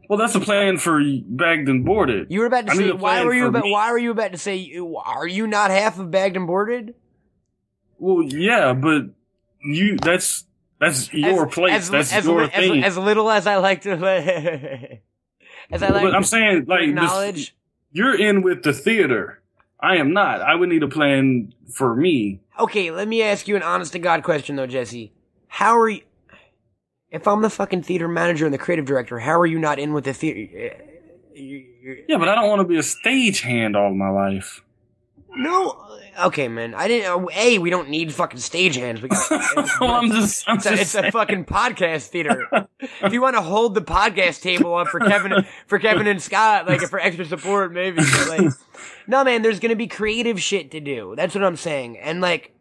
well, that's a plan for Bagged and Boarded. You were about to I say, why were you about, me. why were you about to say, are you not half of Bagged and Boarded? Well, yeah, but you, that's, that's your as, place, as, that's as, your as, thing. As, as little as I like to, as I like but to I'm saying, like, acknowledge. This, You're in with the theater. I am not. I would need a plan for me. Okay, let me ask you an honest-to-God question, though, Jesse. How are you... If I'm the fucking theater manager and the creative director, how are you not in with the theater? Yeah, but I don't want to be a stagehand all my life. No. Okay, man. I didn't... A, we don't need fucking stagehands. We got... well, I'm just... I'm it's, just a, it's a fucking podcast theater. If you want to hold the podcast table up for Kevin for Kevin and Scott, like, for extra support, maybe. But, like, no, man, there's going to be creative shit to do. That's what I'm saying. And, like,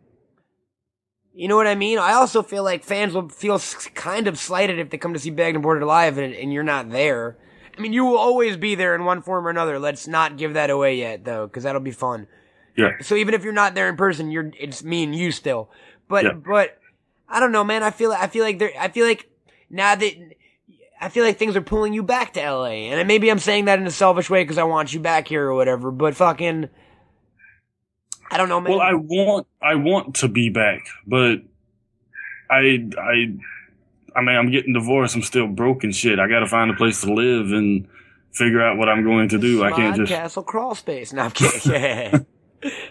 you know what I mean? I also feel like fans will feel kind of slighted if they come to see Bagged and Boarded Live and, and you're not there. I mean, you will always be there in one form or another. Let's not give that away yet, though, because that'll be fun. Yeah. So even if you're not there in person, you're it's me and you still. But yeah. but I don't know, man. I feel I feel like there. I feel like now that I feel like things are pulling you back to L A. And maybe I'm saying that in a selfish way because I want you back here or whatever. But fucking, I don't know, man. Well, I want I want to be back, but I I I mean I'm getting divorced. I'm still broke and shit. I got to find a place to live and figure out what I'm going to do. Smod I can't just Castle crawl space. No, I'm kidding. Yeah.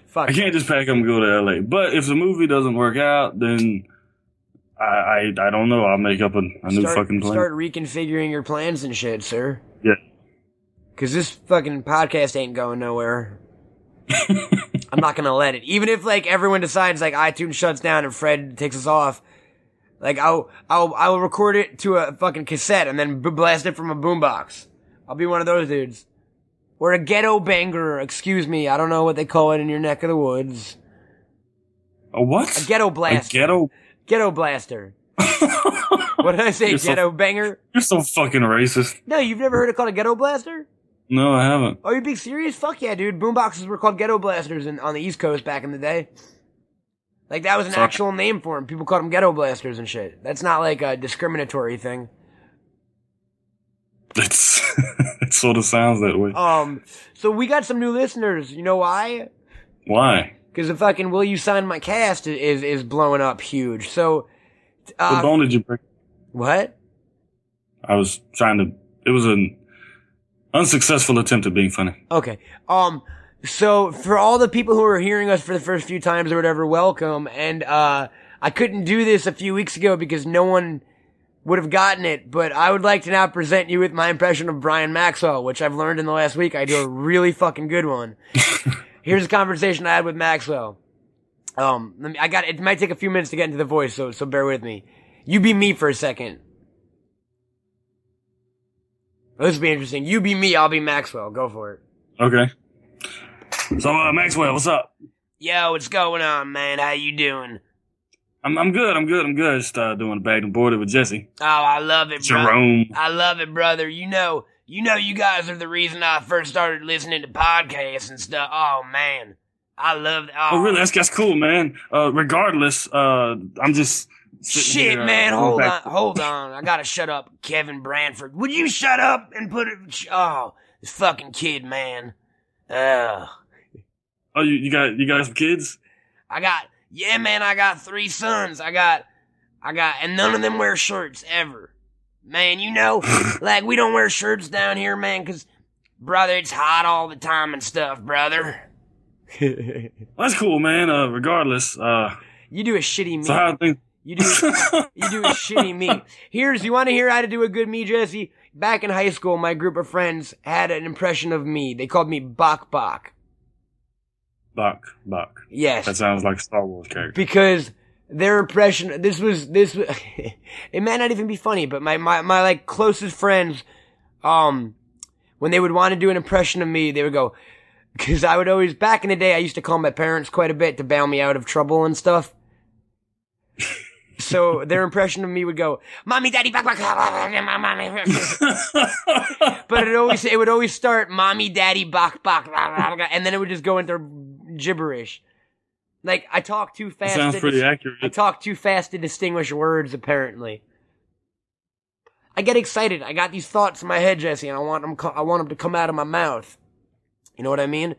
Fuck. I can't just pack up and go to L A. But if the movie doesn't work out, then I I, I don't know. I'll make up a, a start, new fucking plan. Start reconfiguring your plans and shit, sir. Yeah. Because this fucking podcast ain't going nowhere. I'm not going to let it. Even if, like, everyone decides, like, iTunes shuts down and Fred takes us off, like, I'll, I'll, I'll record it to a fucking cassette and then blast it from a boombox. I'll be one of those dudes. Or a ghetto banger, excuse me. I don't know what they call it in your neck of the woods. A what? A ghetto blaster. A ghetto? Ghetto blaster. What did I say, you're ghetto so, banger? You're so fucking racist. No, you've never heard it called a ghetto blaster? No, I haven't. Are you being serious? Fuck yeah, dude. Boomboxes were called ghetto blasters in, on the East Coast back in the day. Like, that was an Sorry. actual name for them. People called them ghetto blasters and shit. That's not, like, a discriminatory thing. It's... It sort of sounds that way. Um, so we got some new listeners. You know why? Why? Because the fucking "Will You Sign My Cast" is is blowing up huge. So, uh, what bone did you break? What? I was trying to. It was an unsuccessful attempt at being funny. Okay. Um. So for all the people who are hearing us for the first few times or whatever, welcome. And uh, I couldn't do this a few weeks ago because no one would have gotten it, but I would like to now present you with my impression of Brian Maxwell, which I've learned in the last week I do a really fucking good one. Here's a conversation I had with Maxwell. Um, let me, I got it might take a few minutes to get into the voice, so so bear with me. You be me for a second. Well, this will be interesting. You be me, I'll be Maxwell. Go for it. Okay. So, uh, Maxwell, what's up? Yo, what's going on, man? How you doing? I'm I'm good, I'm good, I'm good. Just uh, doing a Bagged and Boarded with Jesse. Oh, I love it, bro. Jerome. I love it, brother. You know, You know you guys are the reason I first started listening to podcasts and stuff. Oh, man. I love that. Oh, oh, really? That's, that's cool, man. Uh, regardless, uh, I'm just... Shit, here, man. Uh, hold on. Hold on. I gotta shut up, Kevin Branford. Would you shut up and put it... Oh, this fucking kid, man. Ugh. Oh, you, you got you got some kids? I got... Yeah, man, I got three sons. I got... I got... And none of them wear shirts, ever. Man, you know, like, we don't wear shirts down here, man, because, brother, it's hot all the time and stuff, brother. Well, that's cool, man. Uh, regardless, uh... You do a shitty me. So I think... You do you do a shitty me. Here's, you want to hear how to do a good me, Jesse? Back in high school, my group of friends had an impression of me. They called me Bok Bok. Bok Bok. Yes. That sounds like a Star Wars character. Because their impression, this was, this was, it may not even be funny, but my, my, my like closest friends, um, when they would want to do an impression of me, they would go, because I would always, back in the day, I used to call my parents quite a bit to bail me out of trouble and stuff. So their impression of me would go, "Mommy, Daddy, Bok Bok." But it always it would always start, "Mommy, Daddy, Bok Bok," and then it would just go into gibberish. Like I talk too fast. That sounds to pretty dis- accurate. I talk too fast to distinguish words. Apparently, I get excited. I got these thoughts in my head, Jesse, and I want them. Co- I want them to come out of my mouth. You know what I mean?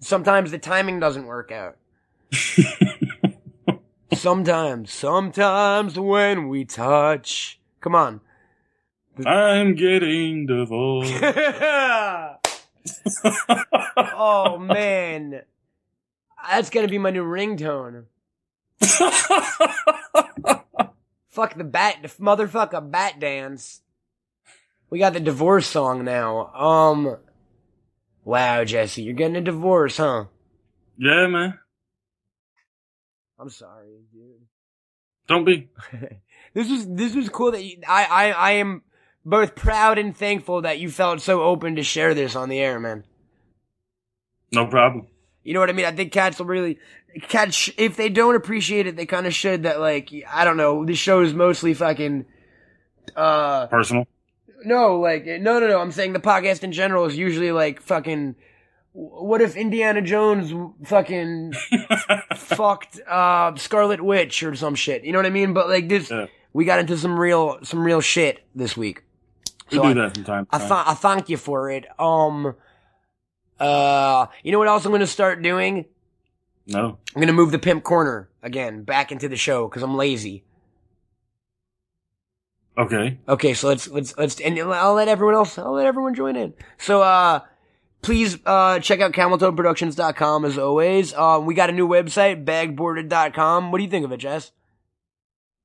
Sometimes the timing doesn't work out. Sometimes, sometimes when we touch. Come on. I'm getting divorced. Oh, man. That's going to be my new ringtone. Fuck the bat, the motherfucker bat dance. We got the divorce song now. Um, wow, Jesse, you're getting a divorce, huh? Yeah, man. I'm sorry, dude. Don't be. This was this was cool that you, I, I I am both proud and thankful that you felt so open to share this on the air, man. No problem. You know what I mean? I think cats will really catch if they don't appreciate it, they kind of should. That like I don't know. This show is mostly fucking uh personal. No, like no, no, no. I'm saying the podcast in general is usually like fucking. What if Indiana Jones fucking fucked uh, Scarlet Witch or some shit? You know what I mean? But like this, yeah. We got into some real, some real shit this week. So we do I, that from time to I, time. Th- I thank you for it. Um, uh, you know what else I'm gonna start doing? No, I'm gonna move the pimp corner again back into the show because I'm lazy. Okay. Okay, so let's let's let's and I'll let everyone else. I'll let everyone join in. So, uh. Please uh, check out camel toe productions dot com as always. Um, we got a new website, bagged boarded dot com. What do you think of it, Jess?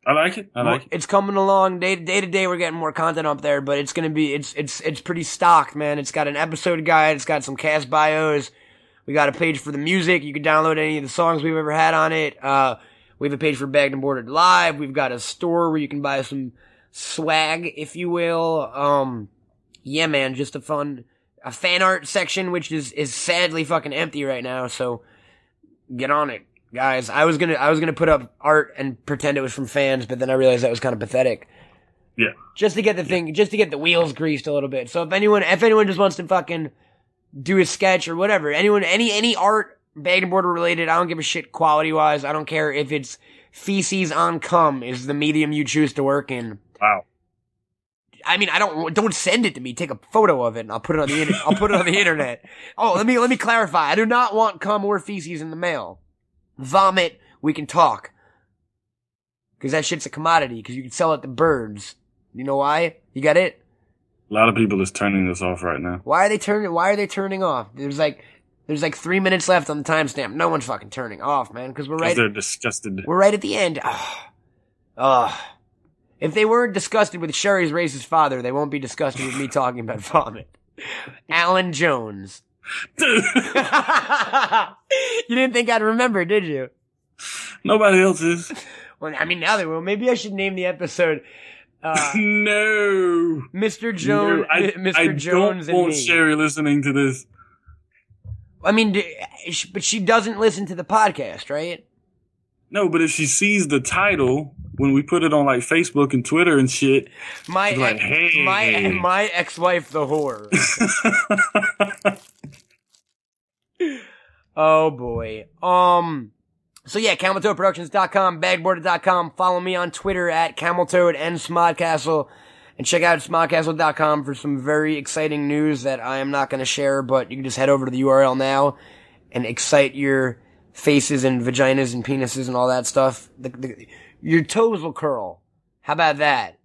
I like it. I like it. It's coming along day to day. To day, we're getting more content up there, but it's gonna be it's it's it's pretty stocked, man. It's got an episode guide. It's got some cast bios. We got a page for the music. You can download any of the songs we've ever had on it. Uh, we have a page for Bagged and Boarded Live. We've got a store where you can buy some swag, if you will. Um, yeah, man, just a fun. A fan art section, which is, is sadly fucking empty right now, so get on it, guys. I was gonna, I was gonna put up art and pretend it was from fans, but then I realized that was kind of pathetic. Yeah. Just to get the thing, yeah. just to get the wheels greased a little bit. So if anyone, if anyone just wants to fucking do a sketch or whatever, anyone, any, any art, Bagged and Boarded related, I don't give a shit quality wise. I don't care if it's feces on cum is the medium you choose to work in. Wow. I mean, I don't, don't send it to me. Take a photo of it and I'll put it on the, inter- I'll put it on the internet. Oh, let me, let me clarify. I do not want cum or feces in the mail. Vomit, we can talk. Cause that shit's a commodity, cause you can sell it to birds. You know why? You got it? A lot of people is turning this off right now. Why are they turning, why are they turning off? There's like, there's like three minutes left on the timestamp. No one's fucking turning off, man, cause we're right. Cause they're disgusted. We're right at the end. Ugh. Ugh. If they weren't disgusted with Sherry's racist father, they won't be disgusted with me talking about vomit. Alan Jones. Dude. You didn't think I'd remember, did you? Nobody else is. Well, I mean, now they will. Maybe I should name the episode. Uh, no. Mister Jones. No, I, Mister I Jones don't and want me. Sherry listening to this. I mean, but she doesn't listen to the podcast, right? No, but if she sees the title... when we put it on like Facebook and Twitter and shit, my like, ex- hey. my my ex-wife the whore. Oh boy. Um. So yeah, camel toe productions dot com, bagged and boarded dot com. Follow me on Twitter at cameltoed and Smod Castle, and check out smod castle dot com for some very exciting news that I am not going to share. But you can just head over to the U R L now and excite your faces and vaginas and penises and all that stuff. The, the, your toes will curl. How about that?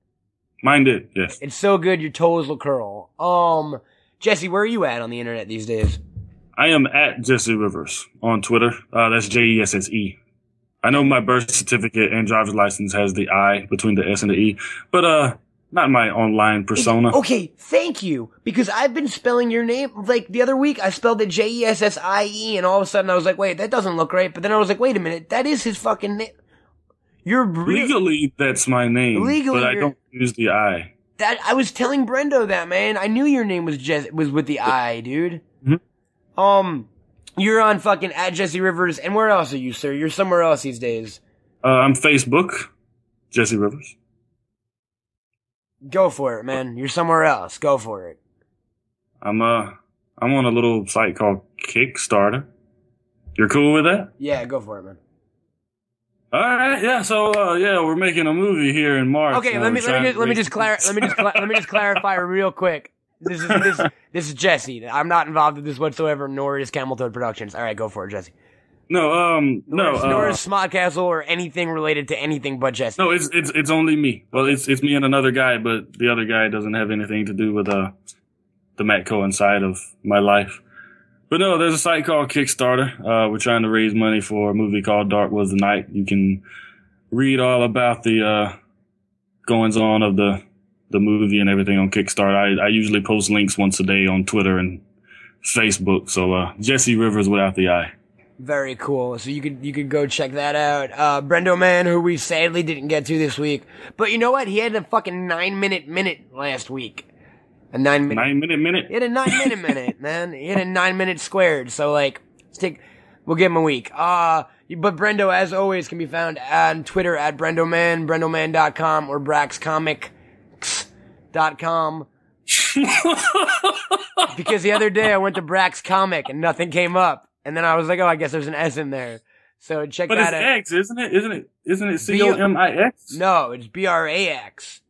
Mine did. Yes. It's so good. Your toes will curl. Um, Jesse, where are you at on the internet these days? I am at Jesse Rivers on Twitter. Uh, that's J E S S E. I know my birth certificate and driver's license has the I between the S and the E, but uh, not my online persona. Okay, thank you, because I've been spelling your name. Like, the other week, I spelled it J E S S I E, and all of a sudden I was like, wait, that doesn't look right. But then I was like, wait a minute, that is his fucking name. You're re- Legally, that's my name, Legally, but I don't use the I. That I was telling Brendo that, man. I knew your name was Jess- was with the I, dude. Mm-hmm. Um, you're on fucking at Jesse Rivers, and where else are you, sir? You're somewhere else these days. Uh, I'm Facebook, Jesse Rivers. Go for it, man. You're somewhere else. Go for it. I'm uh, I'm on a little site called Kickstarter. You're cool with that? Yeah, go for it, man. All right, yeah. So, uh, yeah, we're making a movie here in March. Okay, let me let me just, let me just clar- let me just cl- let me just clarify real quick. This is this this is Jesse. I'm not involved in this whatsoever, nor is Camel Toe Productions. All right, go for it, Jesse. No, um, no, nor, uh, nor is Smod Castle or anything related to anything but Jesse. No, it's it's it's only me. Well, it's it's me and another guy, but the other guy doesn't have anything to do with uh the Matt Cohen side of my life. But no, there's a site called Kickstarter. Uh, we're trying to raise money for a movie called Dark Was the Night. You can read all about the uh goings on of the. the movie and everything on Kickstarter. I, I usually post links once a day on Twitter and Facebook. So, uh, Jesse Rivers without the I. Very cool. So you could, you could go check that out. Uh, Brendoman, who we sadly didn't get to this week, but you know what? He had a fucking nine minute minute last week. A nine minute, nine minute minute. He had a nine minute minute, man. He had a nine minute squared. So like, let's take, we'll give him a week. Uh, but Brendo, as always, can be found on Twitter at Brendoman, Brendoman dot com or Brax Comix. Dot com. Because the other day I went to Brax Comic and nothing came up, and then I was like, oh, I guess there's an S in there. So check but that out. But it's X, isn't it? Isn't it? Isn't it C O M I X? No, it's B R A X.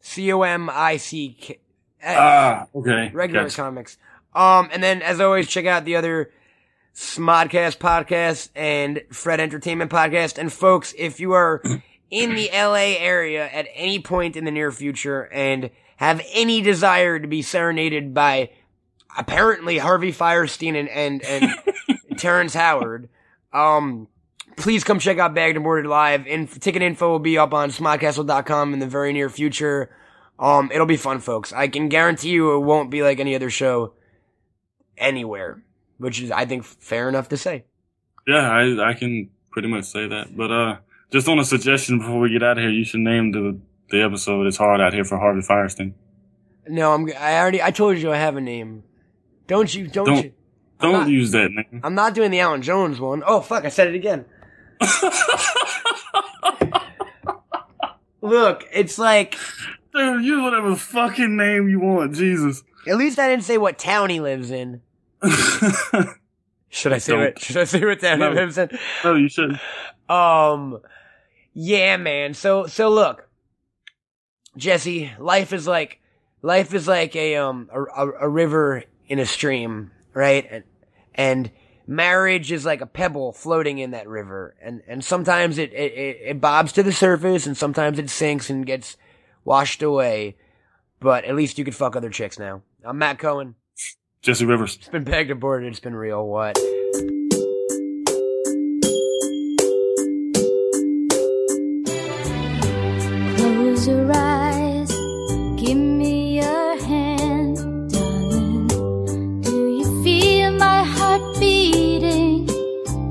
C O M I C K. Ah, okay. Regular gotcha. Comics. Um, and then as always, check out the other Smodcast podcast and Fred Entertainment podcast. And folks, if you are in the L A area at any point in the near future and have any desire to be serenaded by apparently Harvey Fierstein and, and, and Terrence Howard, um, please come check out Bagged and Boarded Live. In- ticket info will be up on smod castle dot com in the very near future. Um, it'll be fun, folks. I can guarantee you it won't be like any other show anywhere, which is, I think, fair enough to say. Yeah, I, I can pretty much say that, but, uh, just on a suggestion before we get out of here, you should name the the episode "It's Hard Out Here" for Harvey Fierstein. No, I'm. I already. I told you I have a name. Don't you? Don't, don't you? I'm don't not, use that name. I'm not doing the Alan Jones one. Oh fuck! I said it again. Look, it's like, dude, use whatever fucking name you want. Jesus. At least I didn't say what town he lives in. Should I say what? Should I say what town no. he lives in? No, you shouldn't. Um, yeah, man. So, so look, Jesse, life is like, life is like a, um, a, a river in a stream, right? And, and marriage is like a pebble floating in that river. And, and sometimes it, it, it bobs to the surface and sometimes it sinks and gets washed away. But at least you could fuck other chicks now. I'm Matt Cohen. Jesse Rivers. It's been Bagged and Boarded. It's been real. What? Close your eyes, give me your hand, darling. Do you feel my heart beating?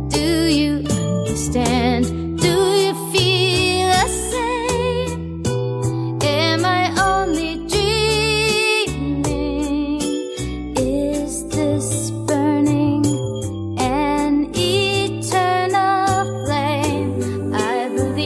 Do you understand? Do you feel the same? Am I only dreaming? Is this burning an eternal flame? I believe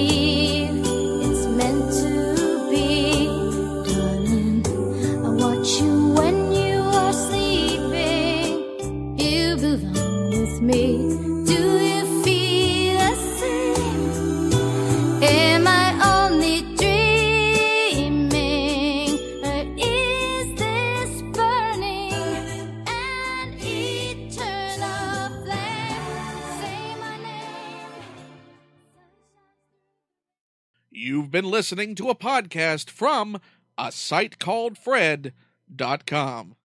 You've been listening to a podcast from a site called Fred dot com.